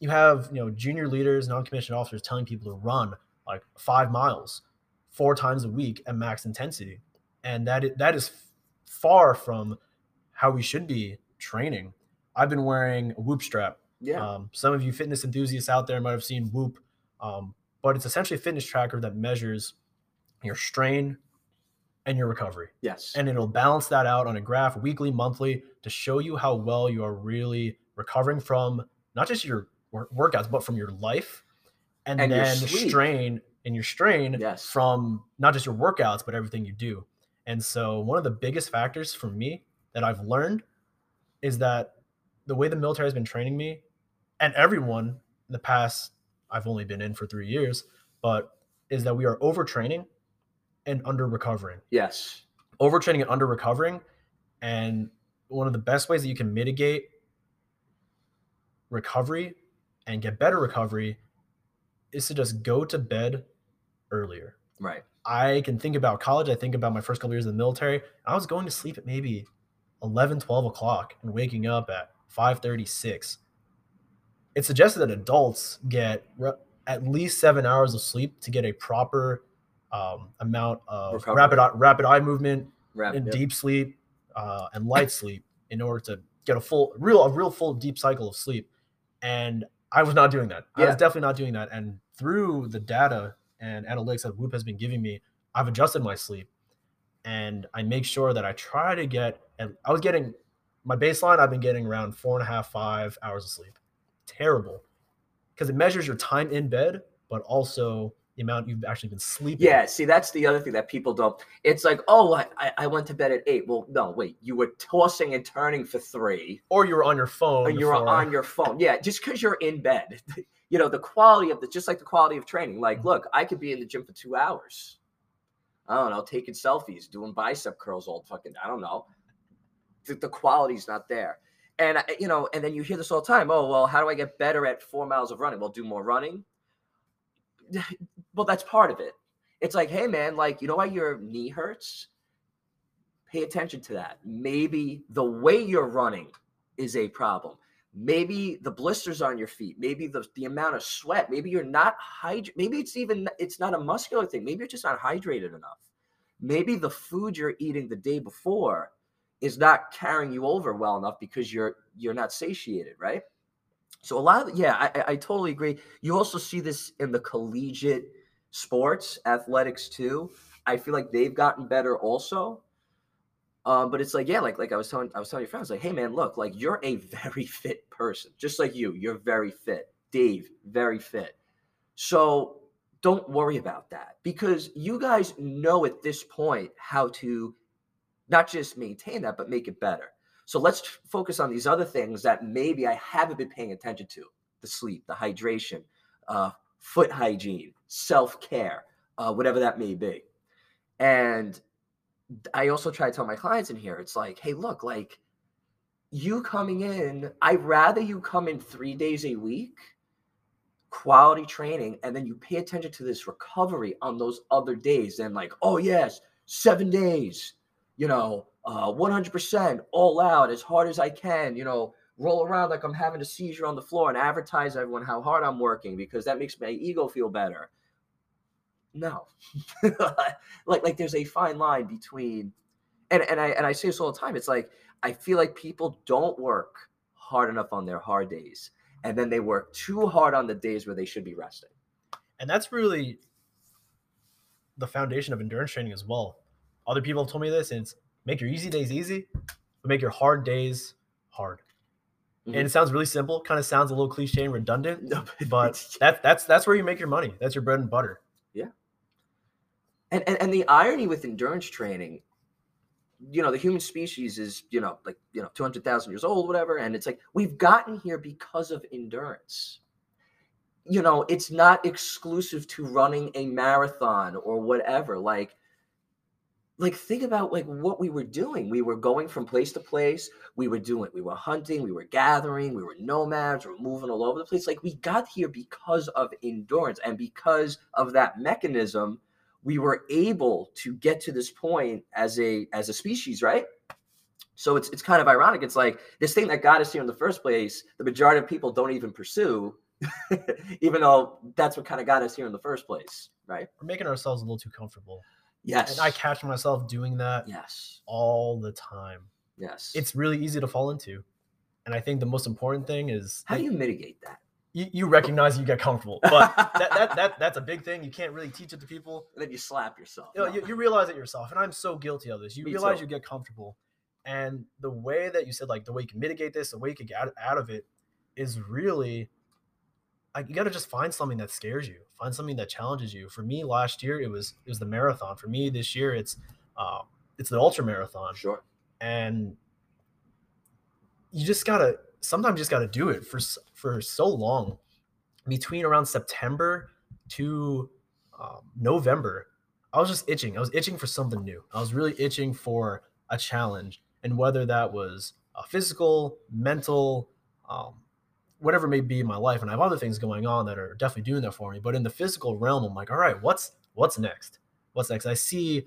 you have, you know, junior leaders, non-commissioned officers telling people to run like 5 miles 4 times a week at max intensity. And that is far from how we should be training. I've been wearing a Whoop strap. Yeah. Some of you fitness enthusiasts out there might have seen Whoop, but it's essentially a fitness tracker that measures your strain and your recovery. Yes. And it'll balance that out on a graph weekly, monthly, to show you how well you are really recovering from not just your workouts, but from your life and then your strain yes. from not just your workouts, but everything you do. And so one of the biggest factors for me that I've learned is that the way the military has been training me and everyone in the past, I've only been in for 3 years, but is that we are overtraining and under recovering. Yes. Overtraining and under recovering. And one of the best ways that you can mitigate recovery and get better recovery is to just go to bed earlier. Right. I can think about college. I think about my first couple years in the military. I was going to sleep at maybe 11, 12 o'clock and waking up at 5:30, 6. It's suggested that adults get at least 7 hours of sleep to get a proper amount of recovery. rapid eye movement and deep sleep and light sleep in order to get a real full deep cycle of sleep. And I was not doing that. Yeah. I was definitely not doing that. And through the data and analytics that Whoop has been giving me, I've adjusted my sleep and I make sure that I try to get, and I was getting my baseline, I've been getting around 4.5 to 5 hours of sleep. Terrible. Because it measures your time in bed, but also the amount you've actually been sleeping. Yeah, see, that's the other thing that people don't. It's like, oh, I went to bed at 8. Well, no, wait, you were tossing and turning for 3. Or you were on your phone. Or you were on your phone. Yeah, just because you're in bed. You know, the quality of the, just like the quality of training. Like, look, I could be in the gym for 2 hours. I don't know, taking selfies, doing bicep curls all fucking, I don't know. The quality's not there. And, you know, and then you hear this all the time. Oh, well, how do I get better at 4 miles of running? Well, do more running. Well, that's part of it. It's like, hey, man, like, you know why your knee hurts? Pay attention to that. Maybe the way you're running is a problem. Maybe the blisters on your feet, maybe the amount of sweat, maybe you're not hydrated. Maybe it's not a muscular thing. Maybe you're just not hydrated enough. Maybe the food you're eating the day before is not carrying you over well enough because you're not satiated, right? So a lot of, yeah, I totally agree. You also see this in the collegiate sports, athletics too. I feel like they've gotten better also. But it's like, yeah, like I was telling your friends, like, hey man, look, like you're a very fit person, just like you're very fit. Dave, very fit. So don't worry about that because you guys know at this point how to not just maintain that, but make it better. So let's focus on these other things that maybe I haven't been paying attention to: the sleep, the hydration, foot hygiene, self-care, whatever that may be. And I also try to tell my clients in here, it's like, hey, look, like you coming in, I'd rather you come in 3 days a week, quality training, and then you pay attention to this recovery on those other days than like, oh yes, 7 days, you know, 100% all out as hard as I can, you know, roll around like I'm having a seizure on the floor and advertise everyone how hard I'm working because that makes my ego feel better. No, like there's a fine line between, and I say this all the time. It's like, I feel like people don't work hard enough on their hard days. And then they work too hard on the days where they should be resting. And that's really the foundation of endurance training as well. Other people have told me this, and it's make your easy days easy, but make your hard days hard. Mm-hmm. And it sounds really simple. Kind of sounds a little cliche and redundant, no, but that's where you make your money. That's your bread and butter. And the irony with endurance training, you know, the human species is, you know, like, you know, 200,000 years old, whatever. And it's like, we've gotten here because of endurance. You know, it's not exclusive to running a marathon or whatever. Like think about like what we were doing. We were going from place to place. We were doing, we were hunting, we were gathering, we were nomads, we were moving all over the place. Like we got here because of endurance and because of that mechanism. We were able to get to this point as a species, right? So it's kind of ironic. It's like this thing that got us here in the first place, the majority of people don't even pursue, even though that's what kind of got us here in the first place, right? We're making ourselves a little too comfortable. Yes. And I catch myself doing that all the time. Yes. It's really easy to fall into. And I think the most important thing is how do you mitigate that? You recognize you get comfortable, but that's a big thing. You can't really teach it to people. And then you slap yourself. You know, you realize it yourself, and I'm so guilty of this. You realize you get comfortable, and the way that you said, like, the way you can mitigate this, the way you can get out of it is really, like, you got to just find something that scares you, find something that challenges you. For me, last year, it was the marathon. For me, this year, it's the ultra marathon. Sure. And you just got to – sometimes you just got to do it for so long. Between around September to November, I was just itching. I was itching for something new. I was really itching for a challenge. And whether that was a physical, mental, whatever it may be in my life. And I have other things going on that are definitely doing that for me. But in the physical realm, I'm like, all right, what's next? What's next? I see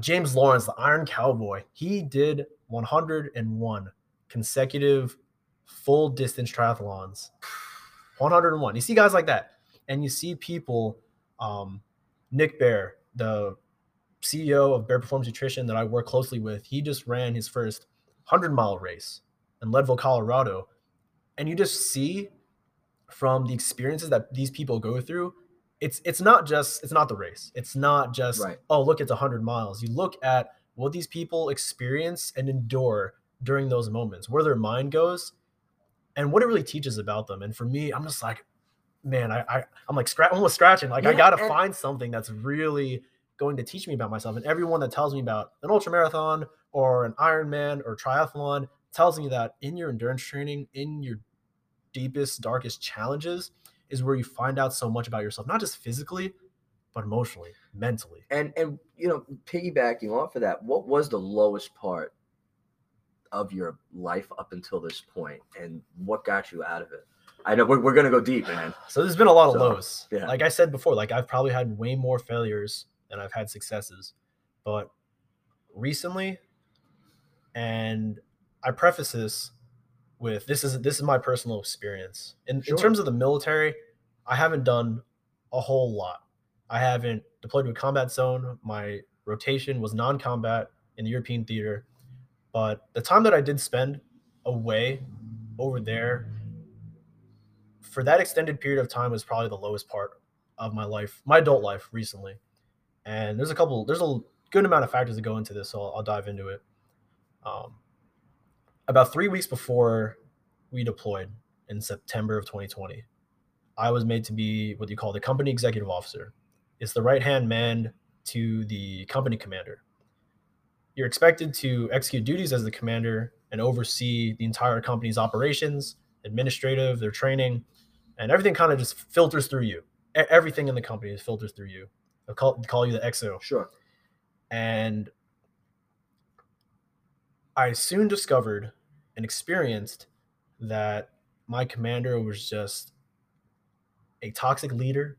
James Lawrence, the Iron Cowboy. He did 101 consecutive full distance triathlons, 101. You see guys like that, and you see people, Nick Baer, the CEO of Baer Performance Nutrition that I work closely with, he just ran his first 100-mile race in Leadville, Colorado. And you just see from the experiences that these people go through, it's not the race. It's not just, right. Oh, look, it's 100 miles. You look at what these people experience and endure during those moments, where their mind goes, and what it really teaches about them. And for me, I'm just like, man, I'm like almost scratching. Like, yeah, I got to find something that's really going to teach me about myself. And everyone that tells me about an ultra marathon or an Ironman or triathlon tells me that in your endurance training, in your deepest, darkest challenges is where you find out so much about yourself, not just physically, but emotionally, mentally. And you know, piggybacking off of that, what was the lowest part of your life up until this point, and what got you out of it? I know we're going to go deep, man. So there's been a lot of lows. Yeah. Like I said before, like I've probably had way more failures than I've had successes, but recently, and I preface this with, this is my personal experience. In terms of the military, I haven't done a whole lot. I haven't deployed to a combat zone. My rotation was non-combat in the European theater, but the time that I did spend away over there for that extended period of time was probably the lowest part of my life, my adult life recently. And there's a good amount of factors that go into this, so I'll dive into it. About 3 weeks before we deployed in September of 2020, I was made to be what you call the company executive officer. It's the right-hand man to the company commander. You're expected to execute duties as the commander and oversee the entire company's operations, administrative, their training, and everything kind of just filters through you. Everything in the company filters through you. They'll call you the XO. Sure. And I soon discovered and experienced that my commander was just a toxic leader.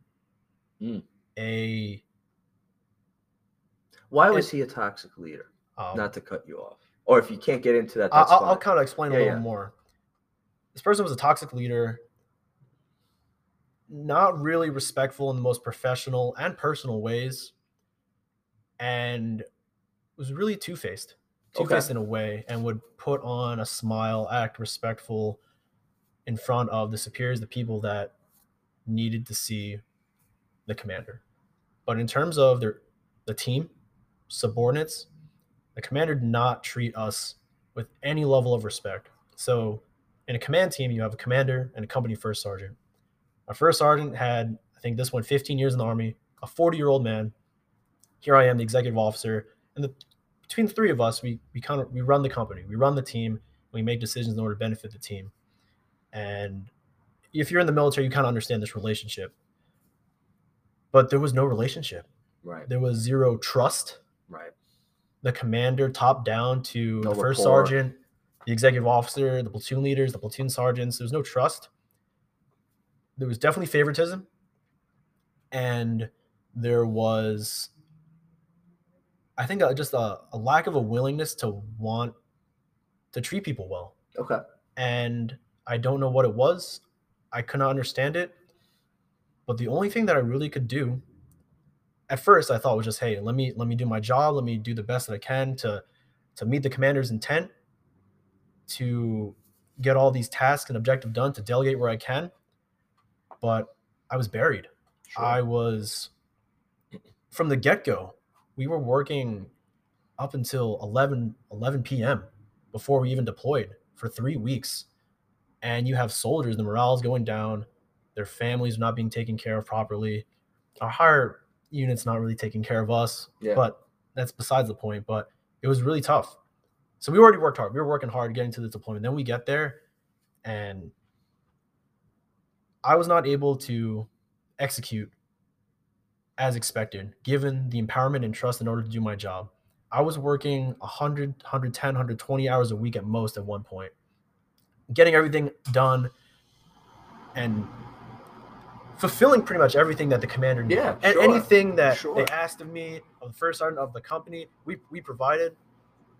Mm. Why was he a toxic leader? Not to cut you off. Or if you can't get into that, that's fine. I'll kind of explain a little more. This person was a toxic leader, not really respectful in the most professional and personal ways, and was really two-faced in a way, and would put on a smile, act respectful in front of the superiors, the people that needed to see the commander. But in terms of the team, subordinates, the commander did not treat us with any level of respect. So in a command team, you have a commander and a company first sergeant. Our first sergeant had, I think this one, 15 years in the Army, a 40-year-old man. Here I am, the executive officer. And between the three of us, we run the company. We run the team. And we make decisions in order to benefit the team. And if you're in the military, you kind of understand this relationship. But there was no relationship. Right. There was zero trust. Right. The commander top down to the first sergeant, the executive officer, the platoon leaders, the platoon sergeants. There was no trust. There was definitely favoritism, and there was, I think, just a lack of a willingness to want to treat people well. Okay. And I don't know what it was. I could not understand it. But the only thing that I really could do at first, I thought was just, hey, let me do my job. Let me do the best that I can to meet the commander's intent, to get all these tasks and objectives done, to delegate where I can. But I was buried. Sure. I was, from the get-go, we were working up until 11 p.m. before we even deployed for 3 weeks. And you have soldiers, the morale is going down, their families not being taken care of properly. Our higher unit's not really taking care of us, but that's besides the point. But it was really tough. So we already worked hard. We were working hard getting to the deployment. Then we get there, and I was not able to execute as expected, given the empowerment and trust in order to do my job. I was working 100, 110, 120 hours a week at most at one point, getting everything done and fulfilling pretty much everything that the commander needed. Yeah, sure. And anything that they asked of me, of the first sergeant, of the company, we provided.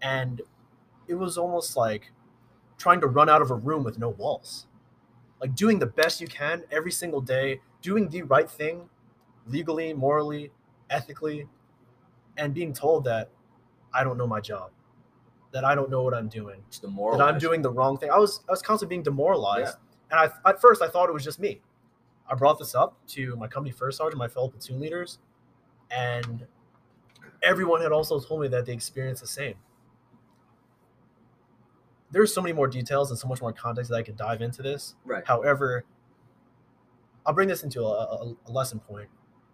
And it was almost like trying to run out of a room with no walls. Like doing the best you can every single day, doing the right thing legally, morally, ethically, and being told that I don't know my job, that I don't know what I'm doing, that I'm doing the wrong thing. I was constantly being demoralized. Yeah. And at first I thought it was just me. I brought this up to my company first sergeant, my fellow platoon leaders, and everyone had also told me that they experienced the same. There's so many more details and so much more context that I could dive into this. Right. However, I'll bring this into a lesson point,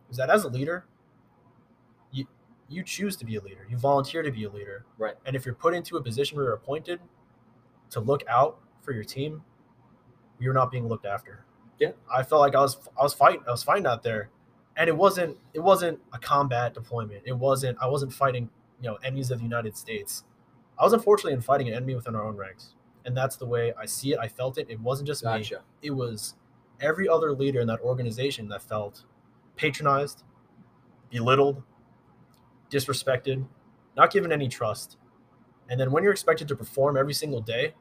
is that as a leader, you choose to be a leader. You volunteer to be a leader. Right. And if you're put into a position where you're appointed to look out for your team, you're not being looked after. Yeah. I felt like I was fighting out there, and it wasn't a combat deployment. I wasn't fighting, enemies of the United States. I was unfortunately fighting an enemy within our own ranks. And that's the way I see it. I felt it. It wasn't just me. It was every other leader in that organization that felt patronized, belittled, disrespected, not given any trust. And then when you're expected to perform every single day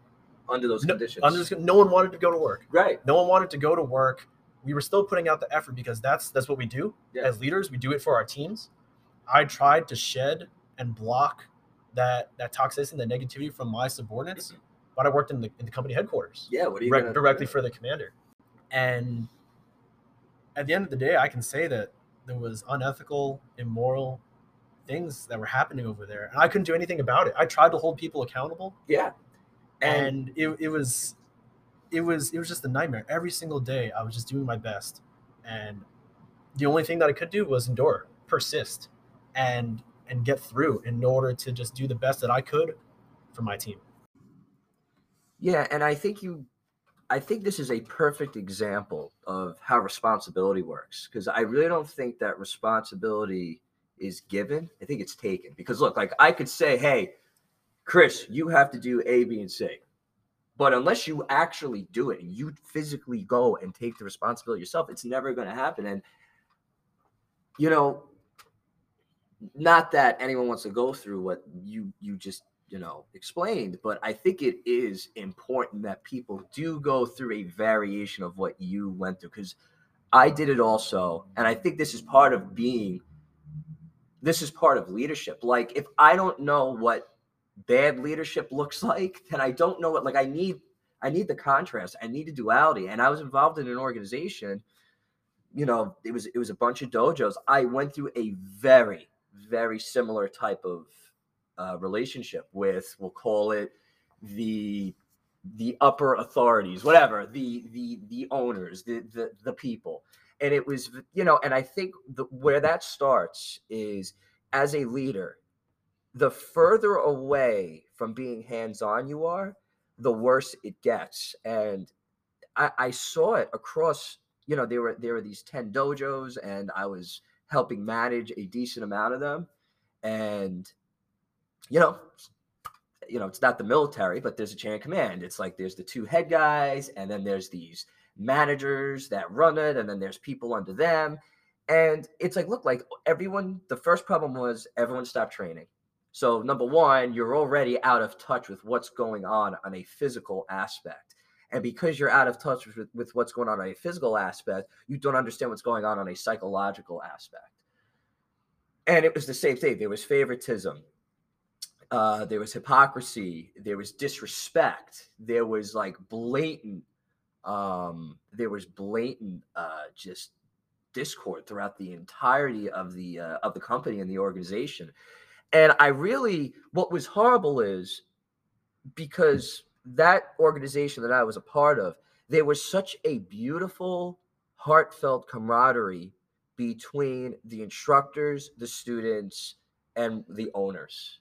under those conditions, no one wanted to go to work. Right. No one wanted to go to work. We were still putting out the effort because that's what we do. Yeah. As leaders, we do it for our teams. I tried to shed and block that toxicity, the negativity from my subordinates, mm-hmm. but I worked in the company headquarters. Yeah, what are you directly for the commander? And at the end of the day, I can say that there was unethical, immoral things that were happening over there, and I couldn't do anything about it. I tried to hold people accountable. Yeah, and it was just a nightmare. Every single day, I was just doing my best, and the only thing that I could do was endure, persist, and get through in order to just do the best that I could for my team. Yeah. And I think this is a perfect example of how responsibility works. Cause I really don't think that responsibility is given. I think it's taken, because look, like I could say, hey, Chris, you have to do A, B, and C, but unless you actually do it and you physically go and take the responsibility yourself, it's never going to happen. And, not that anyone wants to go through what you just, explained, but I think it is important that people do go through a variation of what you went through, because I did it also. And I think this is part of leadership. Like if I don't know what bad leadership looks like, then I don't know what, like I need the contrast. I need the duality. And I was involved in an organization, it was a bunch of dojos. I went through a very, very similar type of relationship with, we'll call it the upper authorities, whatever, the owners, the people. And it was, and I think where that starts is as a leader, the further away from being hands-on you are, the worse it gets. And I saw it across, there were these 10 dojos, and I was helping manage a decent amount of them. And, it's not the military, but there's a chain of command. It's like there's the two head guys, and then there's these managers that run it, and then there's people under them. And it's like, look, like everyone, the first problem was everyone stopped training. So number one, you're already out of touch with what's going on a physical aspect. And because you're out of touch with what's going on a physical aspect, you don't understand what's going on a psychological aspect. And it was the same thing. There was favoritism. There was hypocrisy. There was disrespect. There was like blatant. Just discord throughout the entirety of the company and the organization. And what was horrible is because that organization that I was a part of, there was such a beautiful, heartfelt camaraderie between the instructors, the students, and the owners.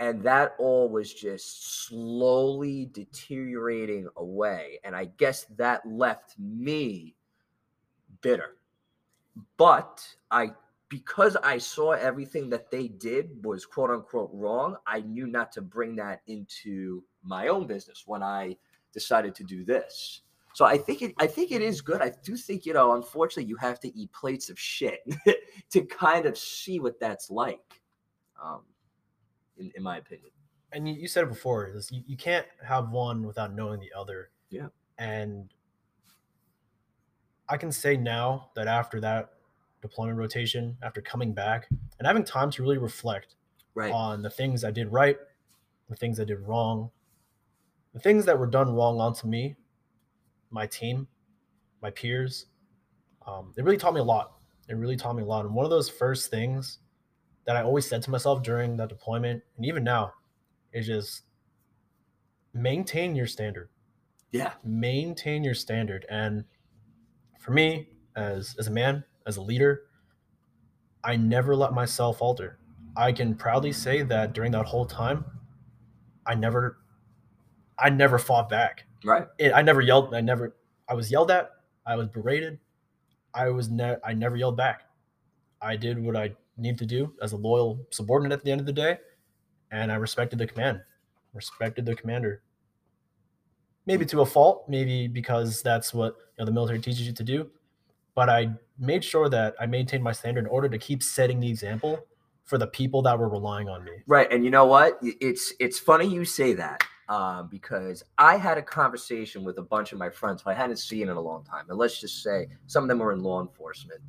And that all was just slowly deteriorating away. And I guess that left me bitter. But because I saw everything that they did was quote unquote wrong, I knew not to bring that into my own business when I decided to do this. So I think it is good. I do think, unfortunately you have to eat plates of shit to kind of see what that's like, in my opinion. And you said it before, this, you can't have one without knowing the other. Yeah. And I can say now that after that deployment rotation, after coming back and having time to really reflect on the things I did right, the things I did wrong, the things that were done wrong onto me, my team, my peers, it really taught me a lot. And one of those first things that I always said to myself during the deployment, and even now, is just maintain your standard. Yeah. Maintain your standard. And for me, as a man, as a leader, I never let myself alter. I can proudly say that during that whole time, I never fought back. Right. I never yelled. I was yelled at. I was berated. I never yelled back. I did what I needed to do as a loyal subordinate at the end of the day, and I respected the command, respected the commander. Maybe to a fault, maybe because that's what the military teaches you to do, but I made sure that I maintained my standard in order to keep setting the example for the people that were relying on me. Right, and you know what? It's funny you say that. Because I had a conversation with a bunch of my friends who I hadn't seen in a long time. And let's just say some of them were in law enforcement.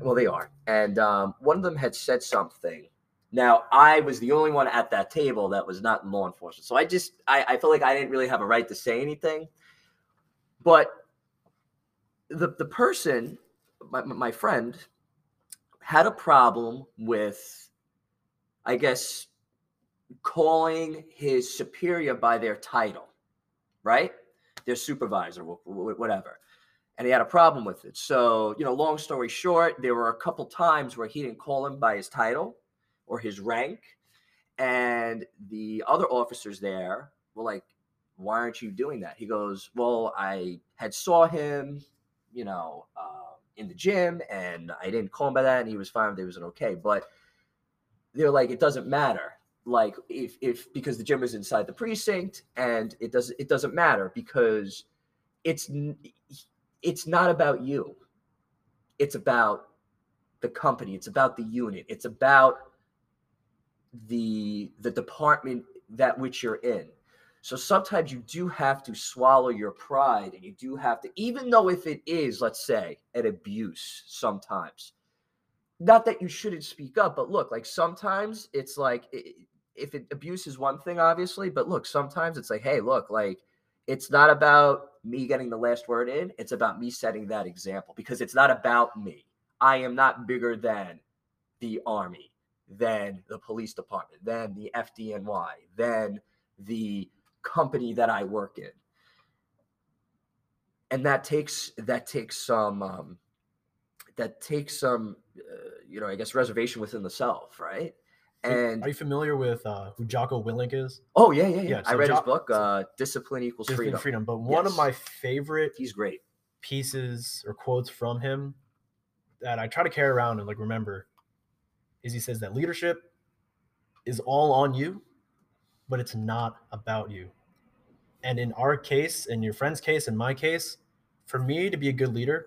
Well, they are. And one of them had said something. Now, I was the only one at that table that was not in law enforcement. So I felt like I didn't really have a right to say anything. But the person, my friend, had a problem with, I guess, calling his superior by their title, right? Their supervisor, whatever. And he had a problem with it. So, long story short, there were a couple times where he didn't call him by his title or his rank. And the other officers there were like, why aren't you doing that? He goes, well, I had saw him, in the gym, and I didn't call him by that. And he was fine with it. It was okay. But they're like, it doesn't matter. Like if because the gym is inside the precinct, and it doesn't matter because it's not about you. It's about the company. It's about the unit. It's about the department that which you're in. So sometimes you do have to swallow your pride, and you do have to, even though if it is, let's say, an abuse sometimes. Not that you shouldn't speak up, but look, like sometimes it's like if it abuse is one thing, obviously, but look, sometimes it's like, hey, look, like it's not about me getting the last word in. It's about me setting that example because it's not about me. I am not bigger than the Army, than the police department, than the FDNY, than the company that I work in. And that takes some, I guess, reservation within the self, right? And are you familiar with who Jocko Willink is? Oh, yeah. So I read his book, Discipline Equals Freedom. But one of my favorite pieces or quotes from him that I try to carry around and remember is he says that leadership is all on you, but it's not about you. And in our case, in your friend's case, in my case, for me to be a good leader,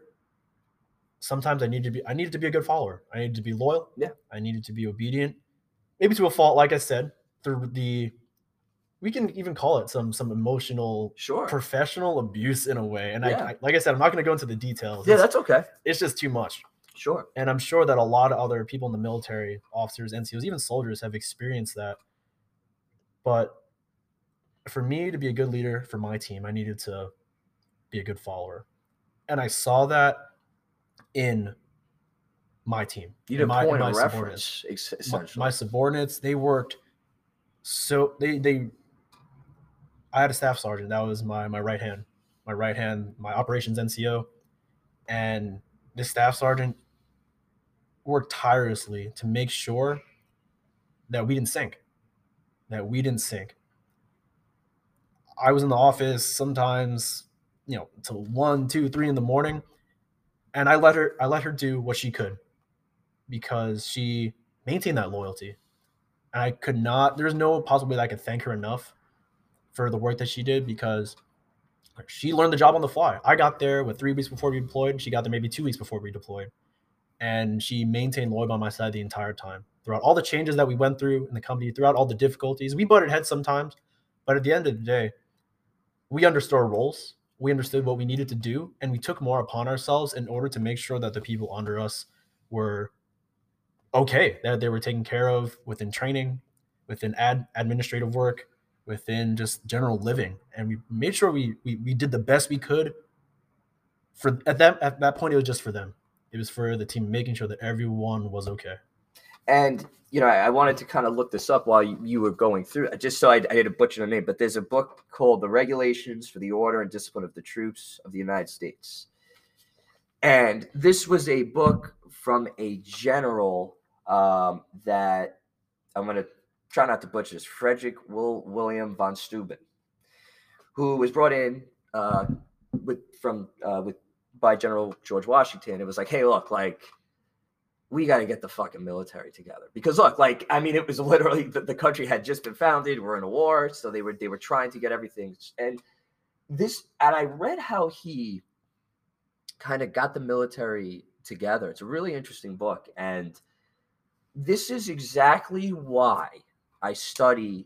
sometimes I needed to be a good follower. I needed to be loyal. Yeah. I needed to be obedient, maybe to a fault, like I said, through we can even call it some emotional, professional abuse in a way. And yeah. I, like I said, I'm not going to go into the details. Yeah, that's okay. It's just too much. Sure. And I'm sure that a lot of other people in the military, officers, NCOs, even soldiers have experienced that. But for me to be a good leader for my team, I needed to be a good follower. And I saw that in my team. You did point of reference, essentially. My subordinates, they worked I had a staff sergeant. That was my right hand, my operations NCO. And this staff sergeant worked tirelessly to make sure that we didn't sink. I was in the office sometimes, till 1, 2, 3 in the morning. And I let her do what she could because she maintained that loyalty. And I could not, there's no possible way that I could thank her enough for the work that she did because she learned the job on the fly. I got there with 3 weeks before we deployed. She got there maybe 2 weeks before we deployed. And she maintained loyalty on my side the entire time. Throughout all the changes that we went through in the company, throughout all the difficulties, we butted heads sometimes. But at the end of the day, we understood our roles. We understood what we needed to do, and we took more upon ourselves in order to make sure that the people under us were okay, that they were taken care of within training, within administrative work, within just general living. And we made sure we did the best we could. At that point, it was just for them. It was for the team, making sure that everyone was okay. And, you know, I wanted to kind of look this up while you were going through, just so I had a butcher the name, but there's a book called The Regulations for the Order and Discipline of the Troops of the United States. And this was a book from a general that I'm going to try not to butcher this, Frederick William von Steuben, who was brought in by General George Washington. It was like, hey, look, like, we got to get the fucking military together, because look, like, I mean, it was literally the country had just been founded. We're in a war. So they were trying to get everything. And I read how he kind of got the military together. It's a really interesting book. And this is exactly why I study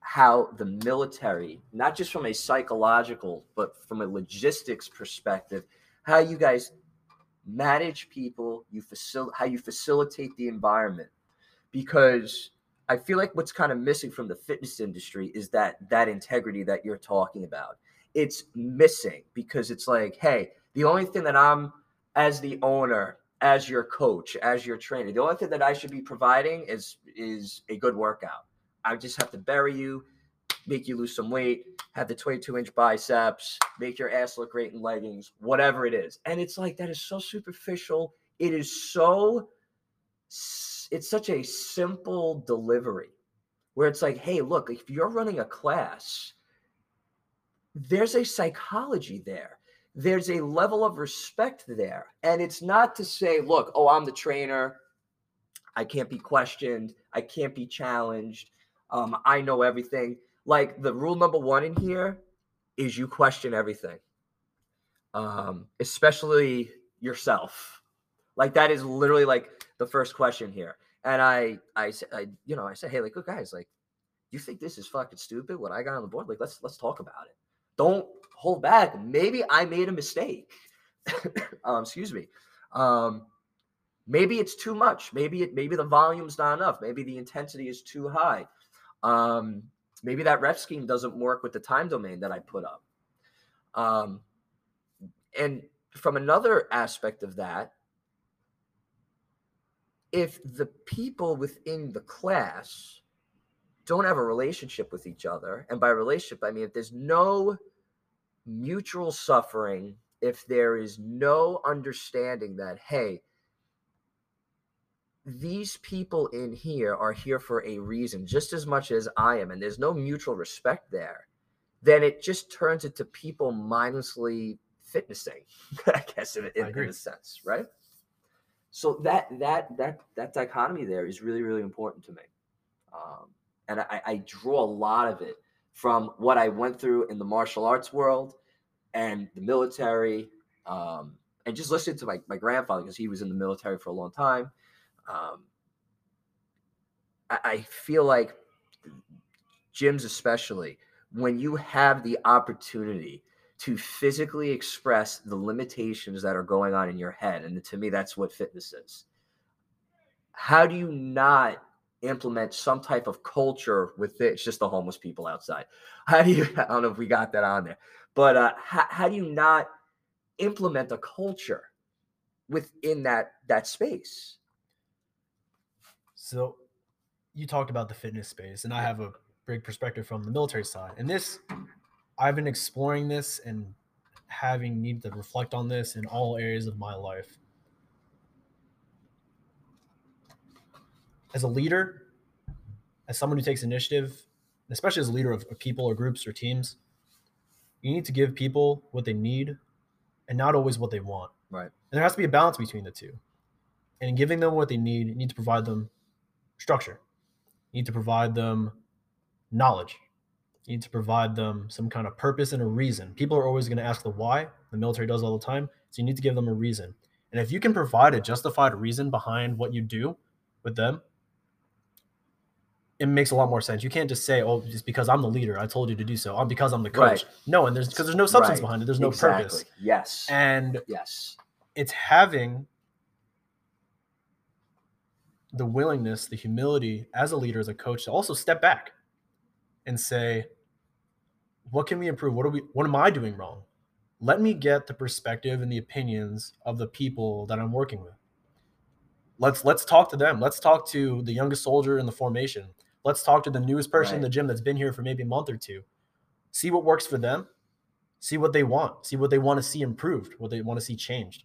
how the military, not just from a psychological, but from a logistics perspective, how you guys manage people, how you facilitate the environment, because I feel like what's kind of missing from the fitness industry is that integrity that you're talking about. It's missing because it's like, hey, the only thing that I'm, as the owner, as your coach, as your trainer, the only thing that I should be providing is a good workout. I just have to bury you, make you lose some weight, have the 22-inch biceps, make your ass look great in leggings, whatever it is. And it's like, that is so superficial. It is so, it's such a simple delivery where it's like, hey, look, if you're running a class, there's a psychology there. There's a level of respect there. And it's not to say, look, oh, I'm the trainer. I can't be questioned. I can't be challenged. I know everything. Like, the rule number one in here is you question everything, especially yourself. Like, that is literally like the first question here. And I said, hey, like, look, guys, like, you think this is fucking stupid? What I got on the board? Like, let's talk about it. Don't hold back. Maybe I made a mistake. Excuse me. Maybe it's too much. Maybe the volume's not enough. Maybe the intensity is too high. Maybe that ref scheme doesn't work with the time domain that I put up. And from another aspect of that, if the people within the class don't have a relationship with each other, and by relationship, I mean, if there's no mutual suffering, if there is no understanding that, hey, these people in here are here for a reason, just as much as I am, and there's no mutual respect there, then it just turns into people mindlessly fitnessing, I guess, in a sense, right? So that dichotomy there is really, really important to me. And I draw a lot of it from what I went through in the martial arts world and the military, and just listening to my grandfather, because he was in the military for a long time. I feel like gyms, especially when you have the opportunity to physically express the limitations that are going on in your head. And to me, that's what fitness is. How do you not implement some type of culture with it? It's just the homeless people outside. I don't know if we got that on there, but how do you not implement a culture within that space? So you talked about the fitness space, and I have a big perspective from the military side. And this, I've been exploring this and having need to reflect on this in all areas of my life. As a leader, as someone who takes initiative, especially as a leader of people or groups or teams, you need to give people what they need and not always what they want. Right. And there has to be a balance between the two. And giving them what they need, you need to provide them structure. You need to provide them knowledge. You need to provide them some kind of purpose and a reason. People are always going to ask the why. The military does all the time. So you need to give them a reason. And if you can provide a justified reason behind what you do with them, it makes a lot more sense. You can't just say, oh, just because I'm the leader, I told you to do so. Because I'm the coach. Right. No, and because there's no substance behind it. There's no purpose. Yes. And yes, it's having the willingness, the humility as a leader, as a coach, to also step back and say, what can we improve? What am I doing wrong? Let me get the perspective and the opinions of the people that I'm working with. Let's talk to them. Let's talk to the youngest soldier in the formation. Let's talk to the newest person in the gym that's been here for maybe a month or two. See what works for them. See what they want. See what they want to see improved, what they want to see changed.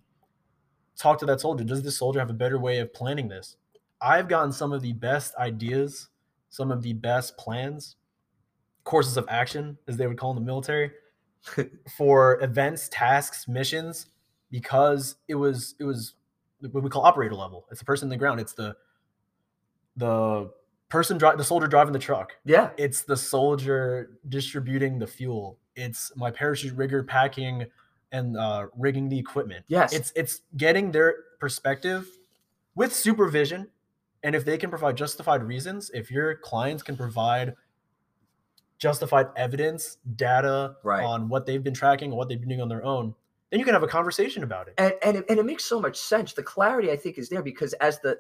Talk to that soldier. Does this soldier have a better way of planning this? I've gotten some of the best ideas, some of the best plans, courses of action, as they would call in the military, for events, tasks, missions, because it was what we call operator level. It's the person in the ground. It's the soldier driving the truck. Yeah. It's the soldier distributing the fuel. It's my parachute rigger packing and rigging the equipment. Yes. It's getting their perspective with supervision. And if they can provide justified reasons, if your clients can provide justified evidence, data on what they've been tracking, what they've been doing on their own, then you can have a conversation about it. And it makes so much sense. The clarity, I think, is there because as the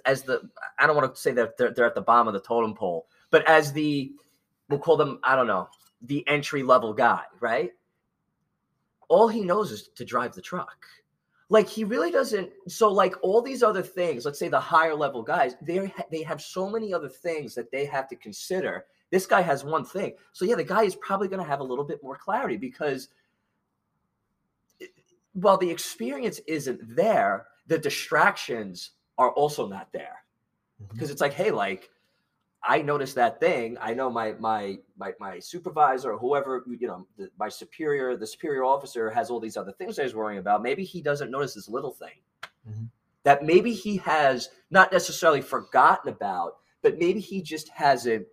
I don't want to say that they're at the bottom of the totem pole, but as the, we'll call them, I don't know, the entry level guy, right? All he knows is to drive the truck. Like he really doesn't. So like all these other things, let's say the higher level guys, they have so many other things that they have to consider. This guy has one thing. So yeah, the guy is probably going to have a little bit more clarity because while the experience isn't there, the distractions are also not there. Because it's like, hey, like I noticed that thing. I know my supervisor or whoever, you know, the superior officer has all these other things that he's worrying about. Maybe he doesn't notice this little thing that maybe he has not necessarily forgotten about, but maybe he just hasn't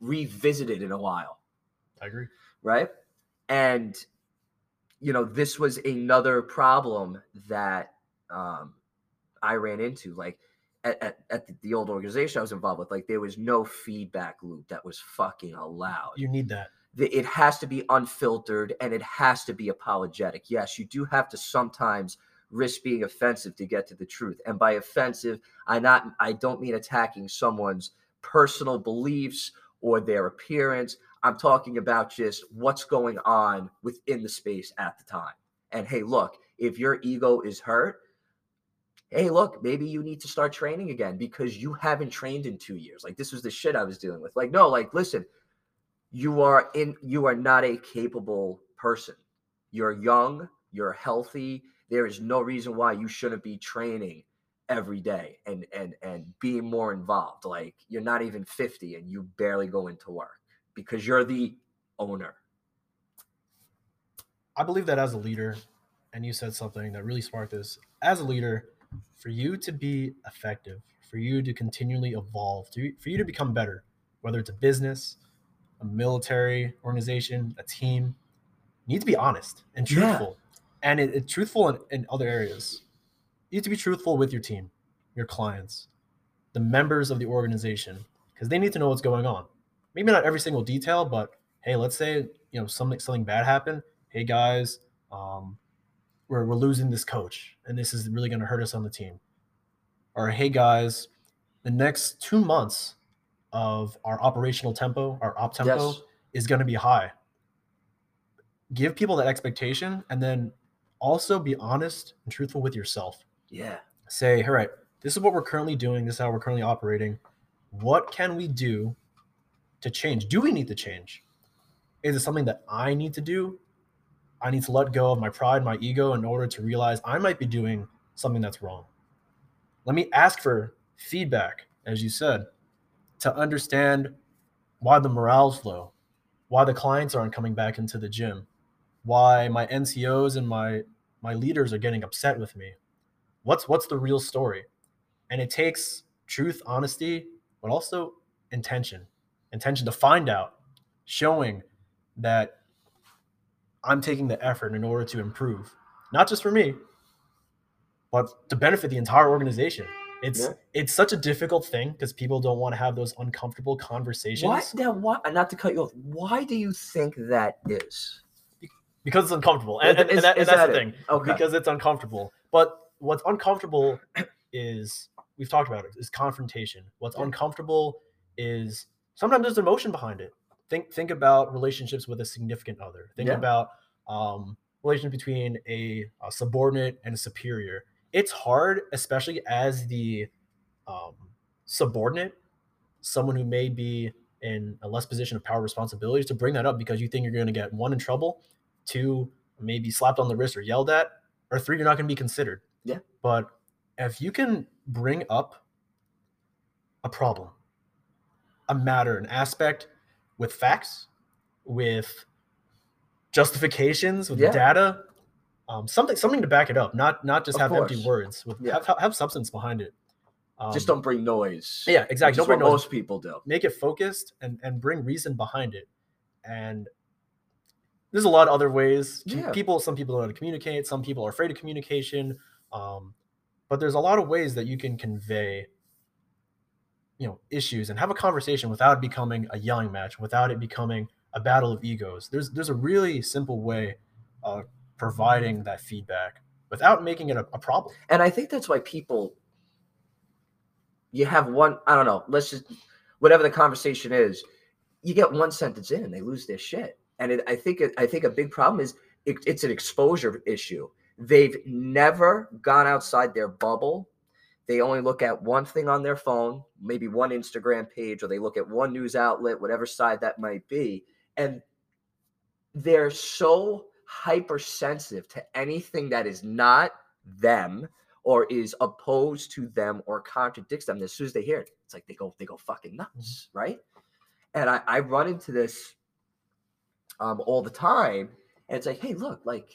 revisited in a while. I agree. Right. And you know, this was another problem that I ran into, like at the old organization I was involved with. Like there was no feedback loop that was fucking allowed. You need that. It has to be unfiltered and it has to be apologetic. Yes, you do have to sometimes risk being offensive to get to the truth. And by offensive, I don't mean attacking someone's personal beliefs or their appearance. I'm talking about just what's going on within the space at the time. And hey, look, if your ego is hurt, hey, look, maybe you need to start training again because you haven't trained in 2 years. Like this was the shit I was dealing with. Like, no, like, listen, you are not a capable person. You're young, you're healthy. There is no reason why you shouldn't be training every day and being more involved. Like you're not even 50 and you barely go into work. Because you're the owner. I believe that as a leader, and you said something that really sparked this, as a leader, for you to be effective, for you to continually evolve, for you to become better, whether it's a business, a military organization, a team, you need to be honest and truthful. Yeah. And it's truthful in other areas. You need to be truthful with your team, your clients, the members of the organization, because they need to know what's going on. Maybe not every single detail, but hey, let's say, you know, something bad happened. Hey guys, we're losing this coach and this is really going to hurt us on the team. Or hey guys, the next 2 months of our operational tempo, our op tempo is going to be high. Give people that expectation and then also be honest and truthful with yourself. Yeah. Say, all right, this is what we're currently doing. This is how we're currently operating. What can we do to change? Do we need to change? Is it something that I need to do? I need to let go of my pride, my ego, in order to realize I might be doing something that's wrong. Let me ask for feedback, as you said, to understand why the morale's low, why the clients aren't coming back into the gym, why my NCOs and my leaders are getting upset with me. What's the real story? And it takes truth, honesty, but also intention to find out, showing that I'm taking the effort in order to improve, not just for me, but to benefit the entire organization. It's such a difficult thing because people don't want to have those uncomfortable conversations. Why, not to cut you off, why do you think that is? Because it's uncomfortable. And that's the thing. Okay. Because it's uncomfortable. But what's uncomfortable is, we've talked about it, is confrontation. What's uncomfortable is... sometimes there's emotion behind it. Think about relationships with a significant other. Think about relations between a subordinate and a superior. it's hard, especially as the subordinate, someone who may be in a less position of power responsibility, to bring that up, because you think you're going to get, one, in trouble, two, maybe slapped on the wrist or yelled at, or three, you're not going to be considered. Yeah. But if you can bring up a problem, a matter, an aspect with facts, with justifications, with data, something to back it up, not just of have course. Empty words, with have substance behind it. Just don't bring noise. Yeah, exactly. Don't bring noise. Most people do. Make it focused and bring reason behind it. And there's a lot of other ways. Yeah. Some people don't know how to communicate. Some people are afraid of communication. But there's a lot of ways that you can convey, issues and have a conversation without it becoming a yelling match, without it becoming a battle of egos. There's a really simple way of providing that feedback without making it a problem. And I think that's why people. You have one, I don't know, let's just, whatever the conversation is, you get one sentence in and they lose their shit. And I think a big problem is it's an exposure issue. They've never gone outside their bubble. They only look at one thing on their phone, maybe one Instagram page, or they look at one news outlet, whatever side that might be. And they're so hypersensitive to anything that is not them, or is opposed to them, or contradicts them. As soon as they hear it, it's like they go fucking nuts, right? And I run into this all the time, and it's like, hey, look, like,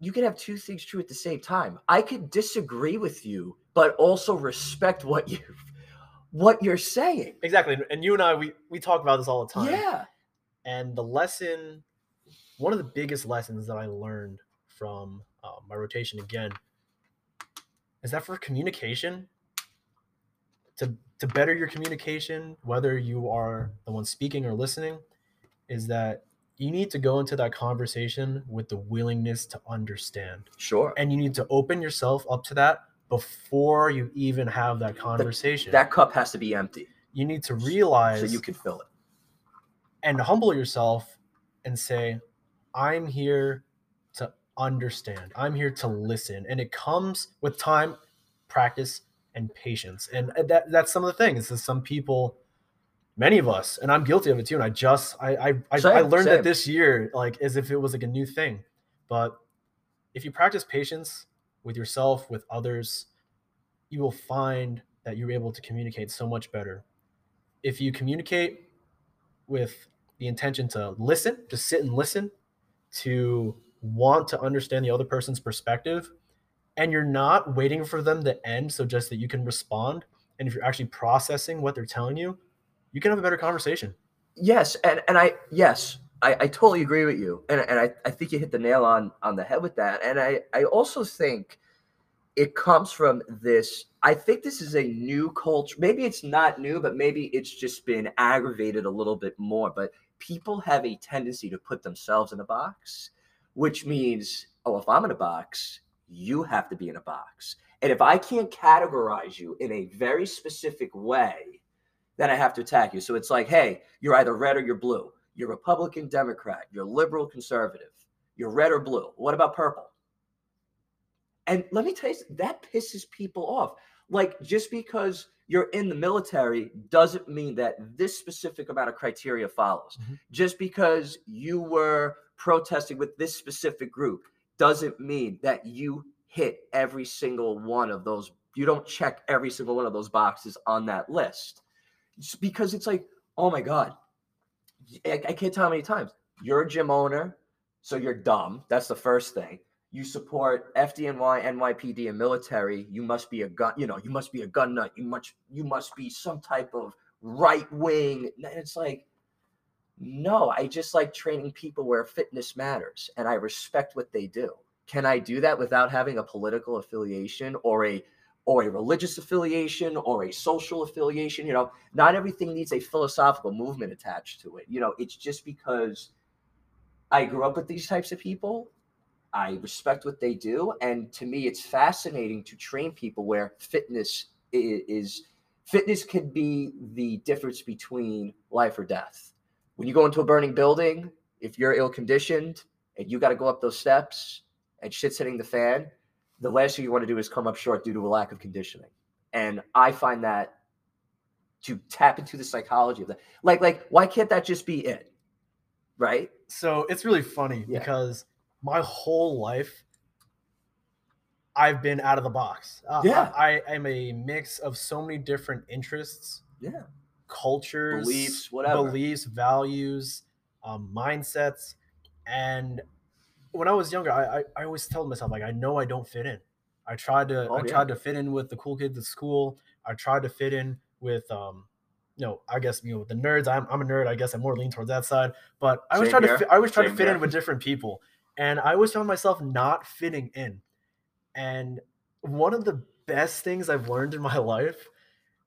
you can have two things true at the same time. I could disagree with you, but also respect what you're saying. Exactly, and you and I, we talk about this all the time. Yeah. And the lesson, one of the biggest lessons that I learned from my rotation again, is that for communication, to better your communication, whether you are the one speaking or listening, is that you need to go into that conversation with the willingness to understand. Sure. And you need to open yourself up to that before you even have that conversation. That cup has to be empty. You need to realize. So you can fill it. And humble yourself and say, I'm here to understand. I'm here to listen. And it comes with time, practice, and patience. And that's some of the things. Some people, many of us, and I'm guilty of it too. And I learned that this year, like as if it was like a new thing. But if you practice patience with yourself, with others, you will find that you're able to communicate so much better. If you communicate with the intention to listen, to sit and listen, to want to understand the other person's perspective, and you're not waiting for them to end so just that you can respond, and if you're actually processing what they're telling you, you can have a better conversation. Yes, and I totally agree with you, and I think you hit the nail on the head with that. And I also think it comes from this, I think this is a new culture. Maybe it's not new, but maybe it's just been aggravated a little bit more, but people have a tendency to put themselves in a box, which means, oh, if I'm in a box, you have to be in a box. And if I can't categorize you in a very specific way, then I have to attack you. So it's like, hey, you're either red or you're blue. You're Republican, Democrat. You're liberal, conservative. You're red or blue. What about purple? And let me tell you, that pisses people off. Like, just because you're in the military doesn't mean that this specific amount of criteria follows. Mm-hmm. Just because you were protesting with this specific group doesn't mean that you hit every single one of those. You don't check every single one of those boxes on that list. It's because it's like, oh my God, I can't tell how many times. You're a gym owner, so you're dumb. That's the first thing. You support FDNY, NYPD, and military. You must be a gun. You must be a gun nut. You must be some type of right wing. And it's like, no, I just like training people where fitness matters, and I respect what they do. Can I do that without having a political affiliation or a religious affiliation or a social affiliation? Not everything needs a philosophical movement attached to it. It's just because I grew up with these types of people. I respect what they do. And to me, it's fascinating to train people where fitness can be the difference between life or death. When you go into a burning building, if you're ill conditioned and you got to go up those steps and shit's hitting the fan, the last thing you want to do is come up short due to a lack of conditioning. And I find that to tap into the psychology of that, like, why can't that just be it? Right. So it's really funny because my whole life I've been out of the box. I am a mix of so many different interests, cultures, beliefs, whatever, values, mindsets. And when I was younger, I always tell myself, like, I know I don't fit in. I tried to tried to fit in with the cool kids at school. I tried to fit in with, I guess, with the nerds. I'm a nerd. I guess I'm more lean towards that side. But I always try to fit in with different people. And I always found myself not fitting in. And one of the best things I've learned in my life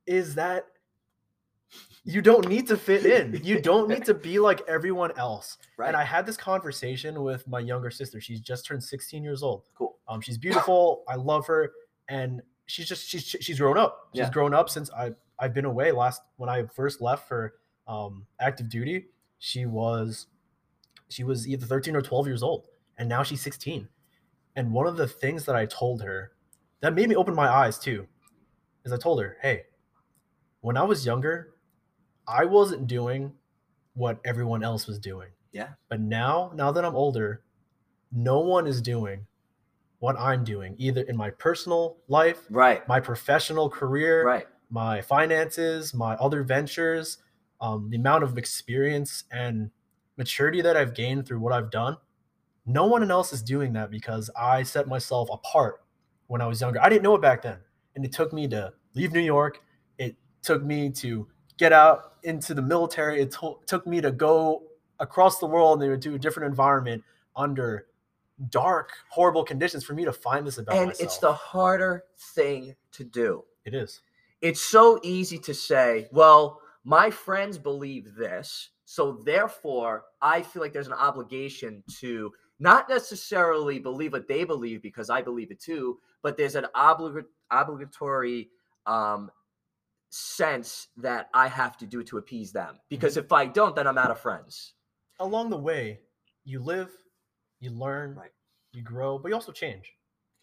is that you don't need to fit in. You don't need to be like everyone else. Right. And I had this conversation with my younger sister. She's just turned 16 years old. Cool. She's beautiful. I love her. And she's grown up. She's grown up since I've been away. When I first left for active duty, she was either 13 or 12 years old. And now she's 16. And one of the things that I told her that made me open my eyes too, is I told her, hey, when I was younger, I wasn't doing what everyone else was doing. Yeah. But now that I'm older, no one is doing what I'm doing, either in my personal life, right, my professional career, right, my finances, my other ventures, the amount of experience and maturity that I've gained through what I've done. No one else is doing that because I set myself apart when I was younger. I didn't know it back then. And it took me to leave New York. It took me to get out into the military. It took me to go across the world and to a different environment under dark, horrible conditions for me to find this about myself. And it's the harder thing to do. It is. It's so easy to say, well, my friends believe this, so therefore I feel like there's an obligation to – not necessarily believe what they believe because I believe it too, but there's an obligatory sense that I have to do to appease them. Because if I don't, then I'm out of friends. Along the way, you live, you learn, right, you grow, but you also change.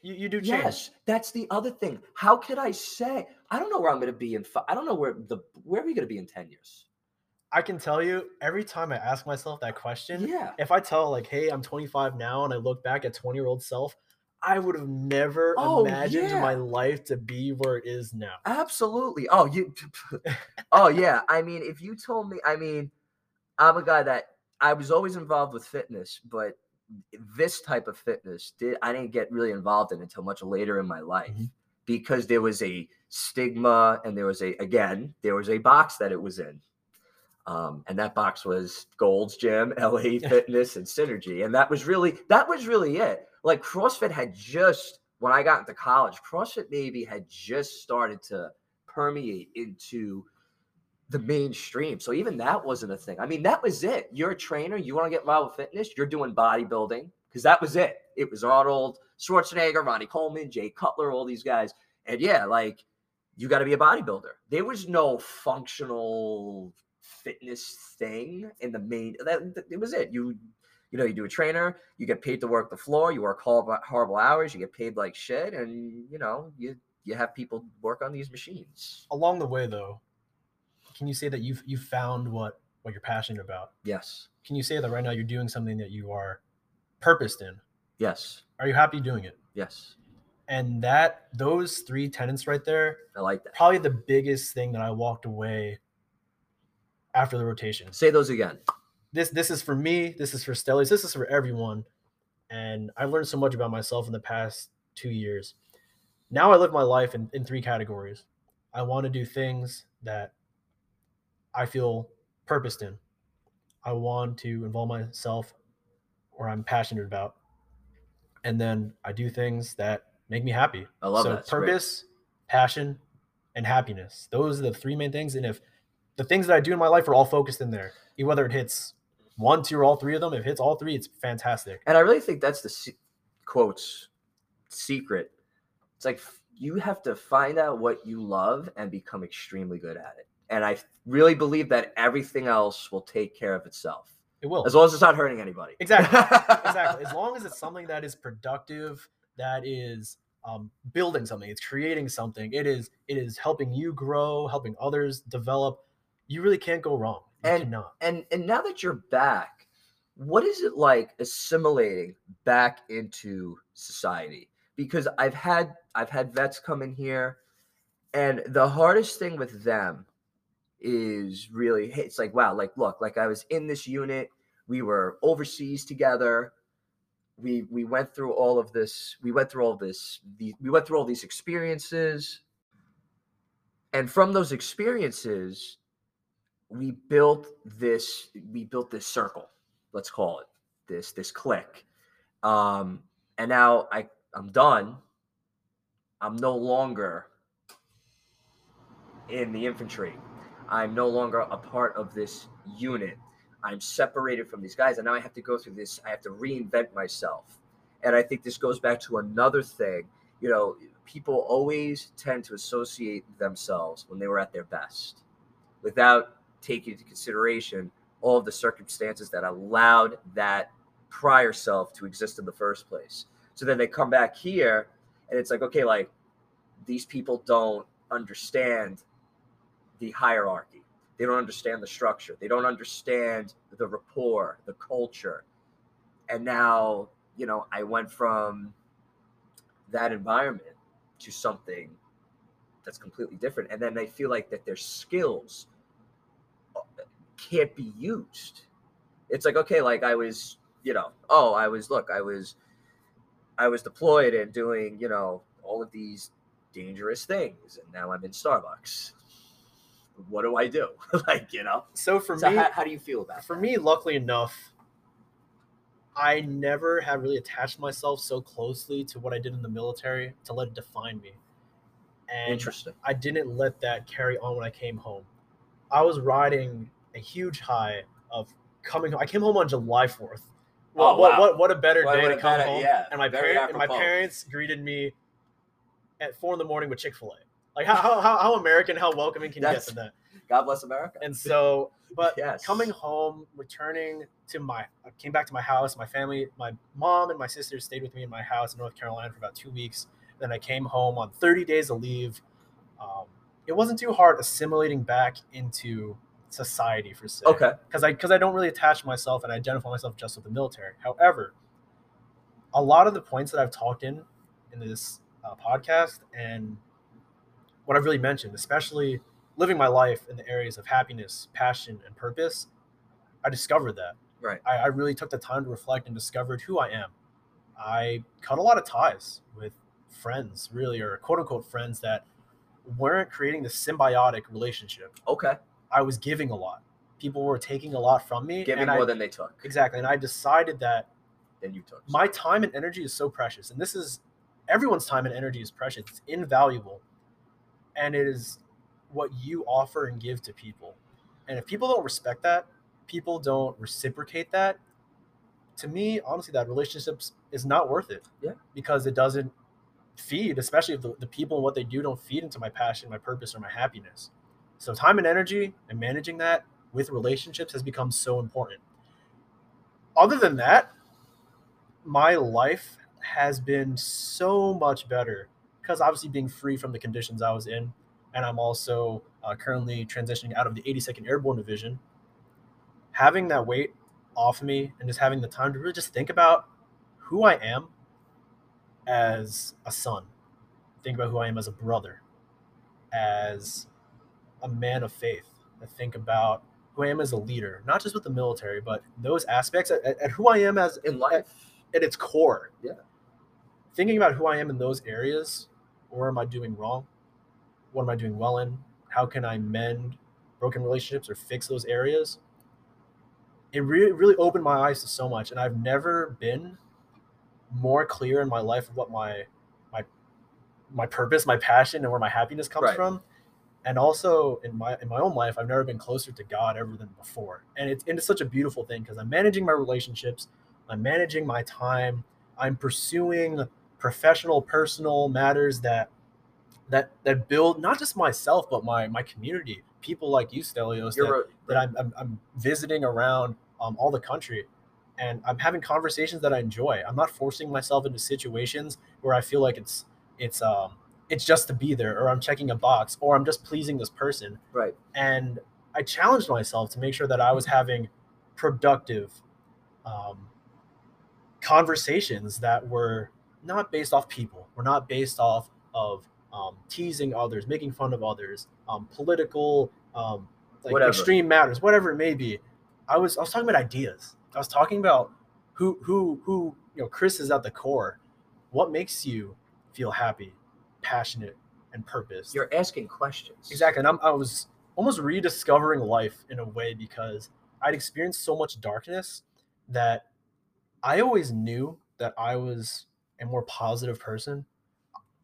You do change. Yes, that's the other thing. How could I say, I don't know where I'm going to be in I don't know where are we going to be in 10 years? I can tell you every time I ask myself that question, if I tell like, hey, I'm 25 now and I look back at 20-year-old self, I would have never imagined my life to be where it is now. Absolutely. I mean, if you told me, I'm a guy that I was always involved with fitness, but this type of fitness I didn't get really involved in until much later in my life. Mm-hmm. Because there was a stigma and there was a box that it was in. And that box was Gold's Gym, LA Fitness, and Synergy. And that was really it. Like CrossFit had just, when I got into college, CrossFit maybe had just started to permeate into the mainstream. So even that wasn't a thing. I mean, that was it. You're a trainer. You want to get involved with fitness. You're doing bodybuilding because that was it. It was Arnold Schwarzenegger, Ronnie Coleman, Jay Cutler, all these guys. And you got to be a bodybuilder. There was no functional fitness thing in the main. That it was it. You do a trainer. You get paid to work the floor. You work horrible hours. You get paid like shit, and you have people work on these machines. Along the way, though, can you say that you found what you're passionate about? Yes. Can you say that right now you're doing something that you are purposed in? Yes. Are you happy doing it? Yes. And those three tenets right there. I like that. Probably the biggest thing that I walked away after the rotation. Say those again. This is for me. This is for Stelios. This is for everyone. And I learned so much about myself in the past 2 years. Now I live my life in three categories. I want to do things that I feel purposed in. I want to involve myself or I'm passionate about. And then I do things that make me happy. I love that. So purpose, passion, and happiness. Those are the three main things. And if the things that I do in my life are all focused in there. Whether it hits one, two, or all three of them, if it hits all three, it's fantastic. And I really think that's the secret. It's like you have to find out what you love and become extremely good at it. And I really believe that everything else will take care of itself. It will. As long as it's not hurting anybody. Exactly. As long as it's something that is productive, that is building something, it's creating something. It is helping you grow, helping others develop. You really can't go wrong. And now that you're back, what is it like assimilating back into society? Because I've had vets come in here, and the hardest thing with them is really, it's like, wow, like, look, like I was in this unit, we were overseas together. We went through all of this. We went through all these experiences. And from those experiences, we built this circle, let's call it, this clique. And now I'm done. I'm no longer in the infantry. I'm no longer a part of this unit. I'm separated from these guys, and now I have to go through this. I have to reinvent myself. And I think this goes back to another thing. You know, people always tend to associate themselves when they were at their best without taking into consideration all of the circumstances that allowed that prior self to exist in the first place. So then they come back here, and it's like, okay, like, these people don't understand the hierarchy. They don't understand the structure. They don't understand the rapport, the culture. And now, you know, I went from that environment to something that's completely different. And then they feel like that their skills can't be used. It's like, okay, like I was, you know, I was deployed and doing, you know, all of these dangerous things. And now I'm in Starbucks. What do I do? Like, you know, so for me, how do you feel about it? For me, luckily enough, I never have really attached myself so closely to what I did in the military to let it define me. And interesting. I didn't let that carry on when I came home. I was riding a huge high of coming home. I came home on July 4th. Well, oh, wow. What a better day to come home. Yeah, and my parents greeted me at 4 a.m. with Chick-fil-A. Like, how American, how welcoming can you get to that? God bless America. And so, but yes. Coming home, returning to I came back to my house, my family, my mom and my sister stayed with me in my house in North Carolina for about 2 weeks. Then I came home on 30 days of leave. It wasn't too hard assimilating back into society, for say. Okay. Because I don't really attach myself and identify myself just with the military. However, a lot of the points that I've talked in this podcast and what I've really mentioned, especially living my life in the areas of happiness, passion, and purpose, I discovered that. Right. I really took the time to reflect and discovered who I am. I cut a lot of ties with friends, really, or quote-unquote friends that weren't creating the symbiotic relationship. Okay. I was giving a lot. People were taking a lot from me. Giving more than they took. Exactly. And I decided that then you took. My time and energy is so precious. And this is – everyone's time and energy is precious. It's invaluable. And it is what you offer and give to people. And if people don't respect that, people don't reciprocate that, to me, honestly, that relationship is not worth it. Yeah. Because it doesn't feed, especially if the people and what they do don't feed into my passion, my purpose, or my happiness. So time and energy and managing that with relationships has become so important. Other than that, my life has been so much better. Because obviously being free from the conditions I was in, and I'm also currently transitioning out of the 82nd Airborne Division, having that weight off me and just having the time to really just think about who I am as a son, think about who I am as a brother, as a man of faith, I think about who I am as a leader, not just with the military, but those aspects at who I am as in life at its core. Yeah. Thinking about who I am in those areas, where am I doing wrong? What am I doing well in? How can I mend broken relationships or fix those areas? It really, really opened my eyes to so much. And I've never been more clear in my life of what my purpose, my passion, and where my happiness comes right. from. And also in my own life, I've never been closer to God ever than before. And it's such a beautiful thing because I'm managing my relationships. I'm managing my time. I'm pursuing professional, personal matters that build not just myself, but my community, people like you, Stelios, that I'm visiting around all the country, and I'm having conversations that I enjoy. I'm not forcing myself into situations where I feel like it's it's just to be there, or I'm checking a box, or I'm just pleasing this person. Right. And I challenged myself to make sure that I was having productive conversations that were not based off people, were not based off of teasing others, making fun of others, political, like whatever. Extreme matters, whatever it may be. I was talking about ideas. I was talking about who you know, Chris is at the core. What makes you feel happy, passionate, and purpose? You're asking questions. Exactly. And I was almost rediscovering life in a way, because I'd experienced so much darkness that I always knew that I was a more positive person.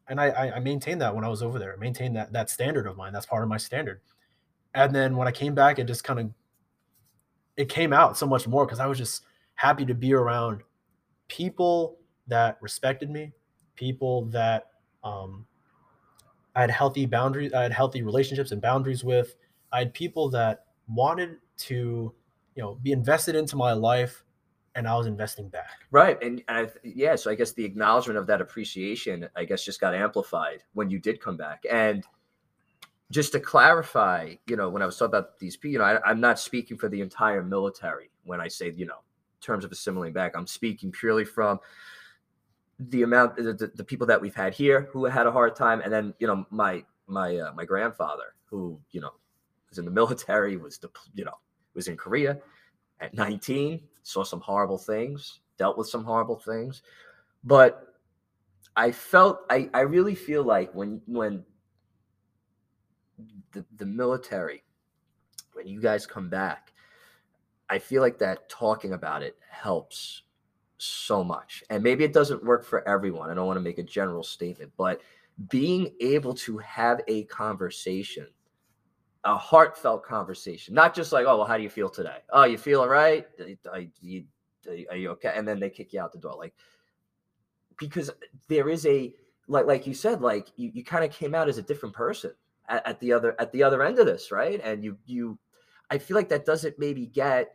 And I maintained that when I was over there. I maintained that standard of mine. That's part of my standard. And then when I came back, it just kind of, it came out so much more, because I was just happy to be around people that respected me, people that I had healthy boundaries, I had healthy relationships and boundaries with. I had people that wanted to, you know, be invested into my life, and I was investing back. Right. So I guess the acknowledgement of that appreciation, I guess, just got amplified when you did come back. And just to clarify, you know, when I was talking about these people, you know, I'm not speaking for the entire military when I say, you know, terms of assimilating back. I'm speaking purely from the amount, the people that we've had here who had a hard time. And then, you know, my grandfather, who, you know, was in the military, was in Korea at 19, saw some horrible things, dealt with some horrible things. But I really feel like when the military, when you guys come back, I feel like that talking about it helps so much. And maybe it doesn't work for everyone. I don't want to make a general statement, but being able to have a conversation, a heartfelt conversation, not just like, oh, well, how do you feel today? Oh, you feel all right? Are you okay? And then they kick you out the door. Like, because there is a, like you said, like you kind of came out as a different person at the other end of this. Right. And I feel like that doesn't maybe get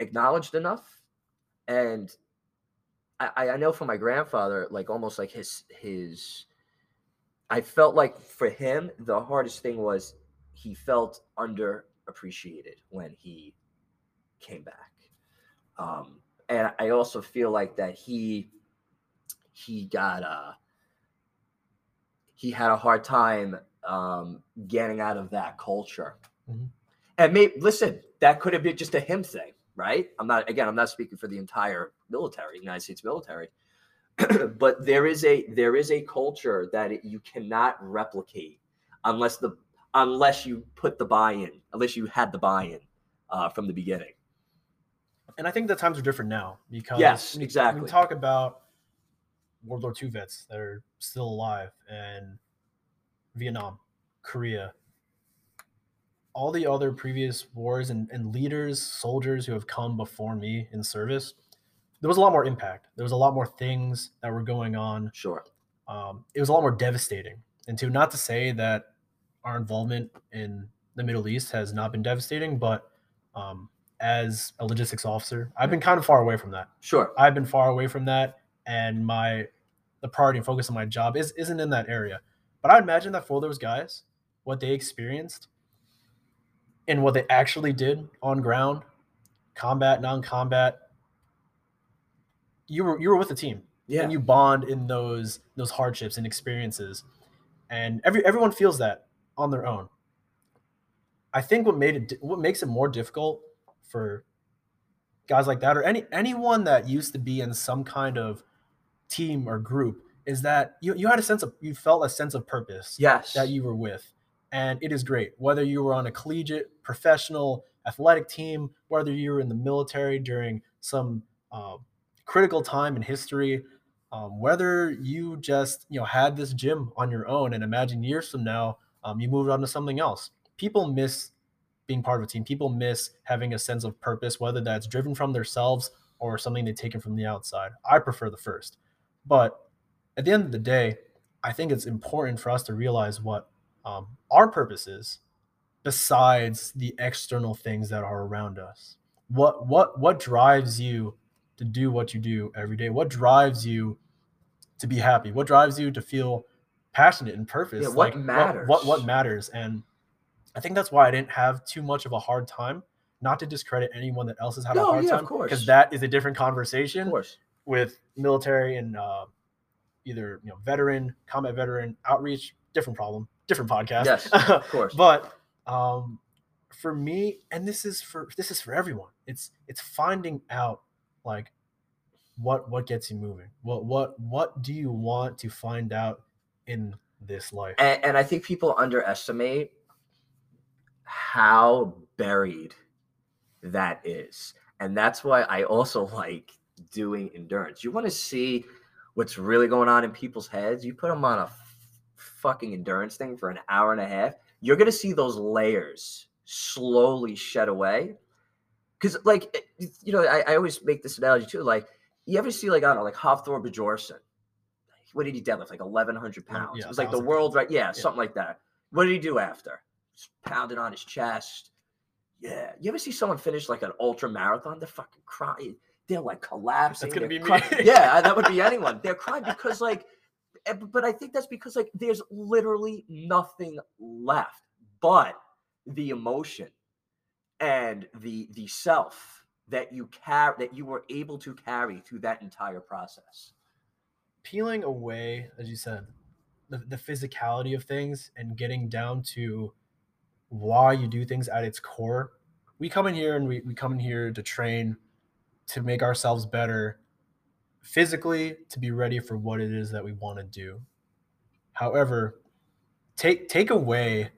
acknowledged enough. And I know for my grandfather, like almost like his, I felt like for him, the hardest thing was he felt underappreciated when he came back. And I also feel like that he had a hard time getting out of that culture. Mm-hmm. And maybe, listen, that could have been just a him thing, right? I'm not speaking for the entire military, United States military, but there is a culture that you cannot replicate unless you put the buy-in, unless you had the buy-in from the beginning. And I think the times are different now, because yes, exactly. We talk about World War II vets that are still alive, and Vietnam, Korea, all the other previous wars and leaders, soldiers who have come before me in service. There was a lot more impact. There was a lot more things that were going on. Sure. It was a lot more devastating. And not to say that our involvement in the Middle East has not been devastating, but as a logistics officer, I've been kind of far away from that. Sure. I've been far away from that. And the priority and focus of my job isn't in that area. But I imagine that for those guys, what they experienced and what they actually did on ground, combat, non-combat, you were with the team. Yeah. And you bond in those hardships and experiences. And everyone feels that on their own. I think what makes it more difficult for guys like that, or anyone that used to be in some kind of team or group, is that you felt a sense of purpose. Yes. That you were with. And it is great, whether you were on a collegiate, professional, athletic team, whether you were in the military during some critical time in history, whether you just had this gym on your own, and imagine years from now you moved on to something else. People miss being part of a team. People miss having a sense of purpose, whether that's driven from themselves or something they've taken from the outside. I prefer the first. But at the end of the day, I think it's important for us to realize what our purposes, besides the external things that are around us. What drives you to do what you do every day? What drives you to be happy? What drives you to feel passionate and purpose? Yeah, what matters? What matters? And I think that's why I didn't have too much of a hard time, not to discredit anyone that else has had a hard time. Because that is a different conversation with military and either veteran, combat veteran, outreach, different problem, different podcast. Yes, of course. But for me, and this is for everyone, it's finding out like what gets you moving. What do you want to find out in this life? And I think people underestimate how buried that is. And that's why I also like doing endurance. You want to see what's really going on in people's heads. You put them on a fucking endurance thing for an hour and a half, you're going to see those layers slowly shed away. Because, like, I always make this analogy too. Like, you ever see, like, I don't know, like Hafthor Bjornsson? What did he deadlift? Like 1,100 pounds. Yeah, it was like the world, right? Yeah, something like that. What did he do after? Just pounded on his chest. Yeah. You ever see someone finish like an ultra marathon? They're fucking crying. They're like collapsing. That's going to be me. Yeah, that would be anyone. They're crying because, like, but I think that's because, like, there's literally nothing left but the emotion and the self that you carry, that you were able to carry through that entire process. Peeling away, as you said, the physicality of things and getting down to why you do things at its core. We come in here and we come in here to train, to make ourselves better physically, to be ready for what it is that we want to do. However, take away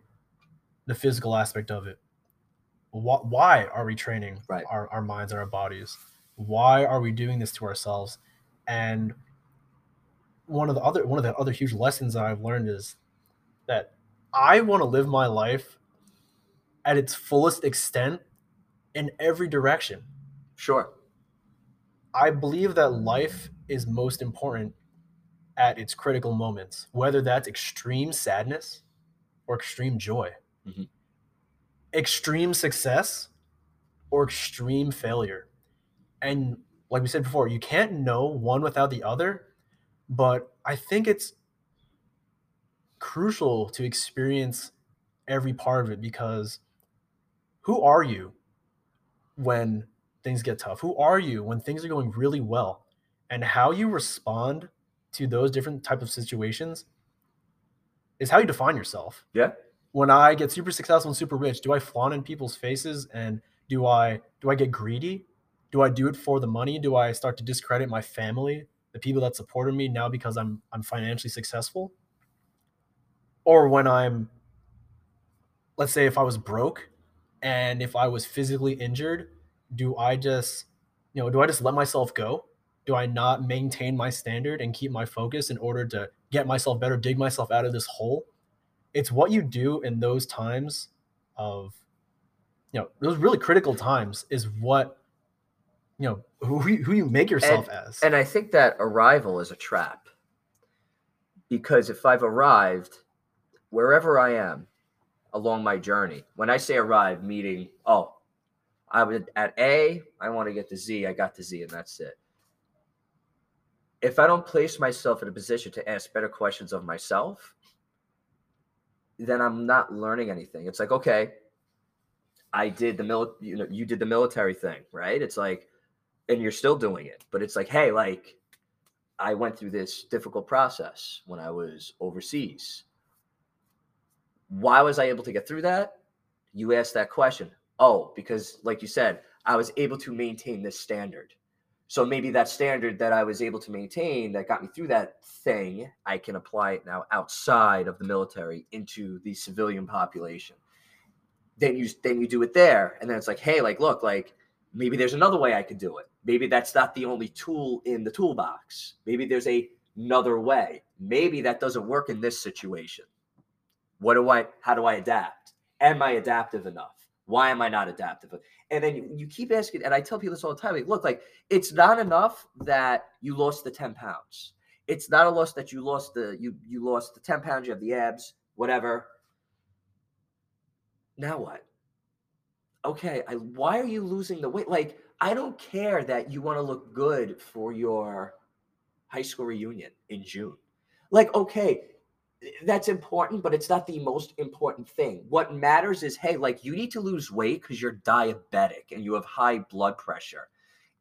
the physical aspect of it. Why are we training our minds and our bodies? Why are we doing this to ourselves? And one of the other huge lessons that I've learned is that I want to live my life at its fullest extent in every direction. Sure. I believe that life is most important at its critical moments, whether that's extreme sadness or extreme joy, mm-hmm. extreme success or extreme failure. And like we said before, you can't know one without the other, but I think it's crucial to experience every part of it, because who are you when things get tough? Who are you when things are going really well? And how you respond to those different types of situations is how you define yourself. Yeah. When I get super successful and super rich, do I flaunt in people's faces? And do I get greedy? Do I do it for the money? Do I start to discredit my family, the people that supported me, now because I'm financially successful? Or when I'm, let's say if I was broke and if I was physically injured, do I just let myself go? Do I not maintain my standard and keep my focus in order to get myself better, dig myself out of this hole? It's what you do in those times of, those really critical times is what, who you make yourself as. And I think that arrival is a trap, because if I've arrived wherever I am along my journey, when I say arrive, meaning, I would at A, I want to get to Z, I got to Z, and that's it. If I don't place myself in a position to ask better questions of myself, then I'm not learning anything. It's like, okay, I did the you did the military thing, right? It's like, and you're still doing it, but it's like, hey, like I went through this difficult process when I was overseas. Why was I able to get through that? You asked that question. Oh, because like you said, I was able to maintain this standard. So maybe that standard that I was able to maintain that got me through that thing, I can apply it now outside of the military into the civilian population. Then you do it there. And then it's like, hey, like, look, like maybe there's another way I could do it. Maybe that's not the only tool in the toolbox. Maybe there's another way. Maybe that doesn't work in this situation. How do I adapt? Am I adaptive enough? Why am I not adaptive? And then you keep asking, and I tell people this all the time, like, look, like it's not enough that you lost the 10 pounds. It's not a loss that you lost the 10 pounds, you have the abs, whatever. Now what? Okay, why are you losing the weight? Like, I don't care that you want to look good for your high school reunion in June. Like, okay, that's important, but it's not the most important thing. What matters is, hey, like, you need to lose weight because you're diabetic and you have high blood pressure.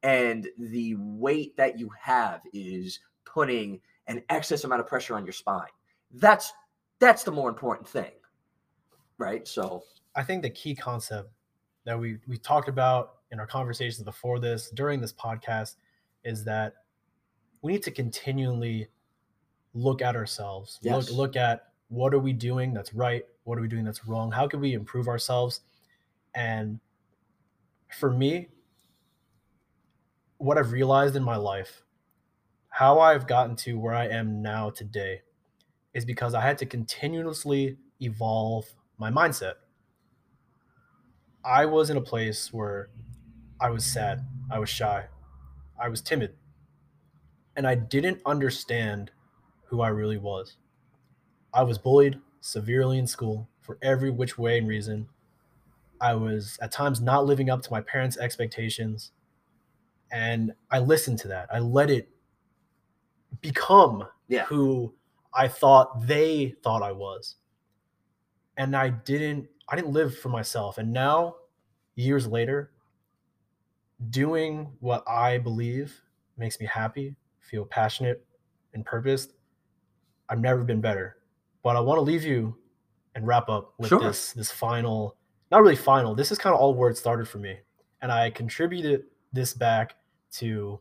And the weight that you have is putting an excess amount of pressure on your spine. That's the more important thing, right? So I think the key concept that we talked about in our conversations before this, during this podcast, is that we need to continually look at ourselves. Yes. Look at what are we doing that's right? What are we doing that's wrong? How can we improve ourselves? And for me, what I've realized in my life, how I've gotten to where I am now today, is because I had to continuously evolve my mindset. I was in a place where I was sad, I was shy, I was timid, and I didn't understand who I really was. I was bullied severely in school for every which way and reason. I was at times not living up to my parents' expectations. And I listened to that. I let it become who I thought they thought I was. And I didn't live for myself. And now, years later, doing what I believe makes me happy, feel passionate and purposed, I've never been better. But I want to leave you and wrap up with this final, not really final, this is kind of all where it started for me. And I contributed this back to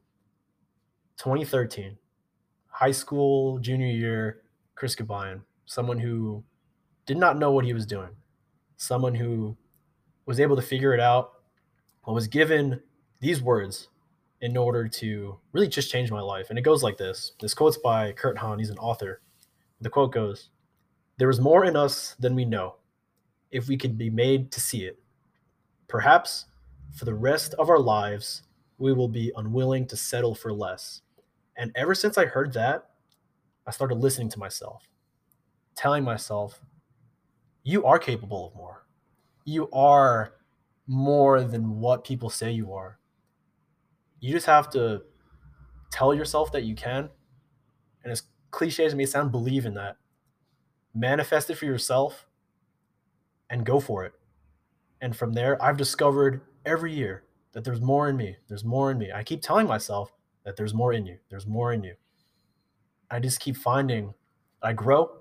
2013, high school, junior year, Chris Gabayan, someone who did not know what he was doing, someone who was able to figure it out, but was given these words in order to really just change my life. And it goes like this. This quote's by Kurt Hahn. He's an author. The quote goes, "There is more in us than we know, if we could be made to see it. Perhaps for the rest of our lives, we will be unwilling to settle for less." And ever since I heard that, I started listening to myself, telling myself, you are capable of more. You are more than what people say you are. You just have to tell yourself that you can. And as cliche as it may sound, believe in that. Manifest it for yourself and go for it. And from there, I've discovered every year that there's more in me. There's more in me. I keep telling myself that there's more in you. There's more in you. I just keep finding I grow,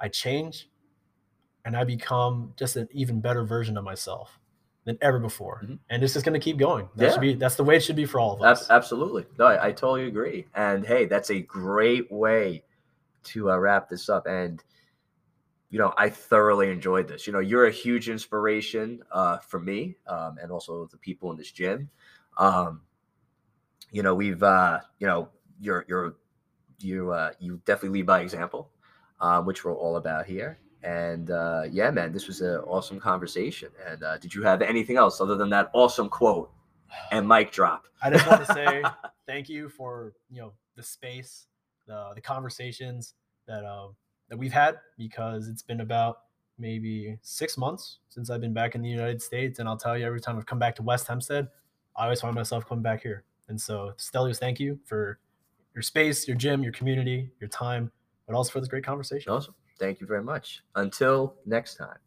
I change, and I become just an even better version of myself than ever before. Mm-hmm. And it's just going to keep going. That's the way it should be for all of us. Absolutely. No, I totally agree. And hey, that's a great way to wrap this up. And, you know, I thoroughly enjoyed this. You know, you're a huge inspiration for me and also the people in this gym. You know, we've, you know, you definitely lead by example, which we're all about here. And yeah, man, this was an awesome conversation. And did you have anything else other than that awesome quote and mic drop? I just want to say thank you for, you know, the space, the conversations that we've had, because it's been about maybe 6 months since I've been back in the United States. And I'll tell you, every time I've come back to West Hempstead, I always find myself coming back here. And so, Stelios, thank you for your space, your gym, your community, your time, but also for this great conversation. Awesome. Thank you very much. Until next time.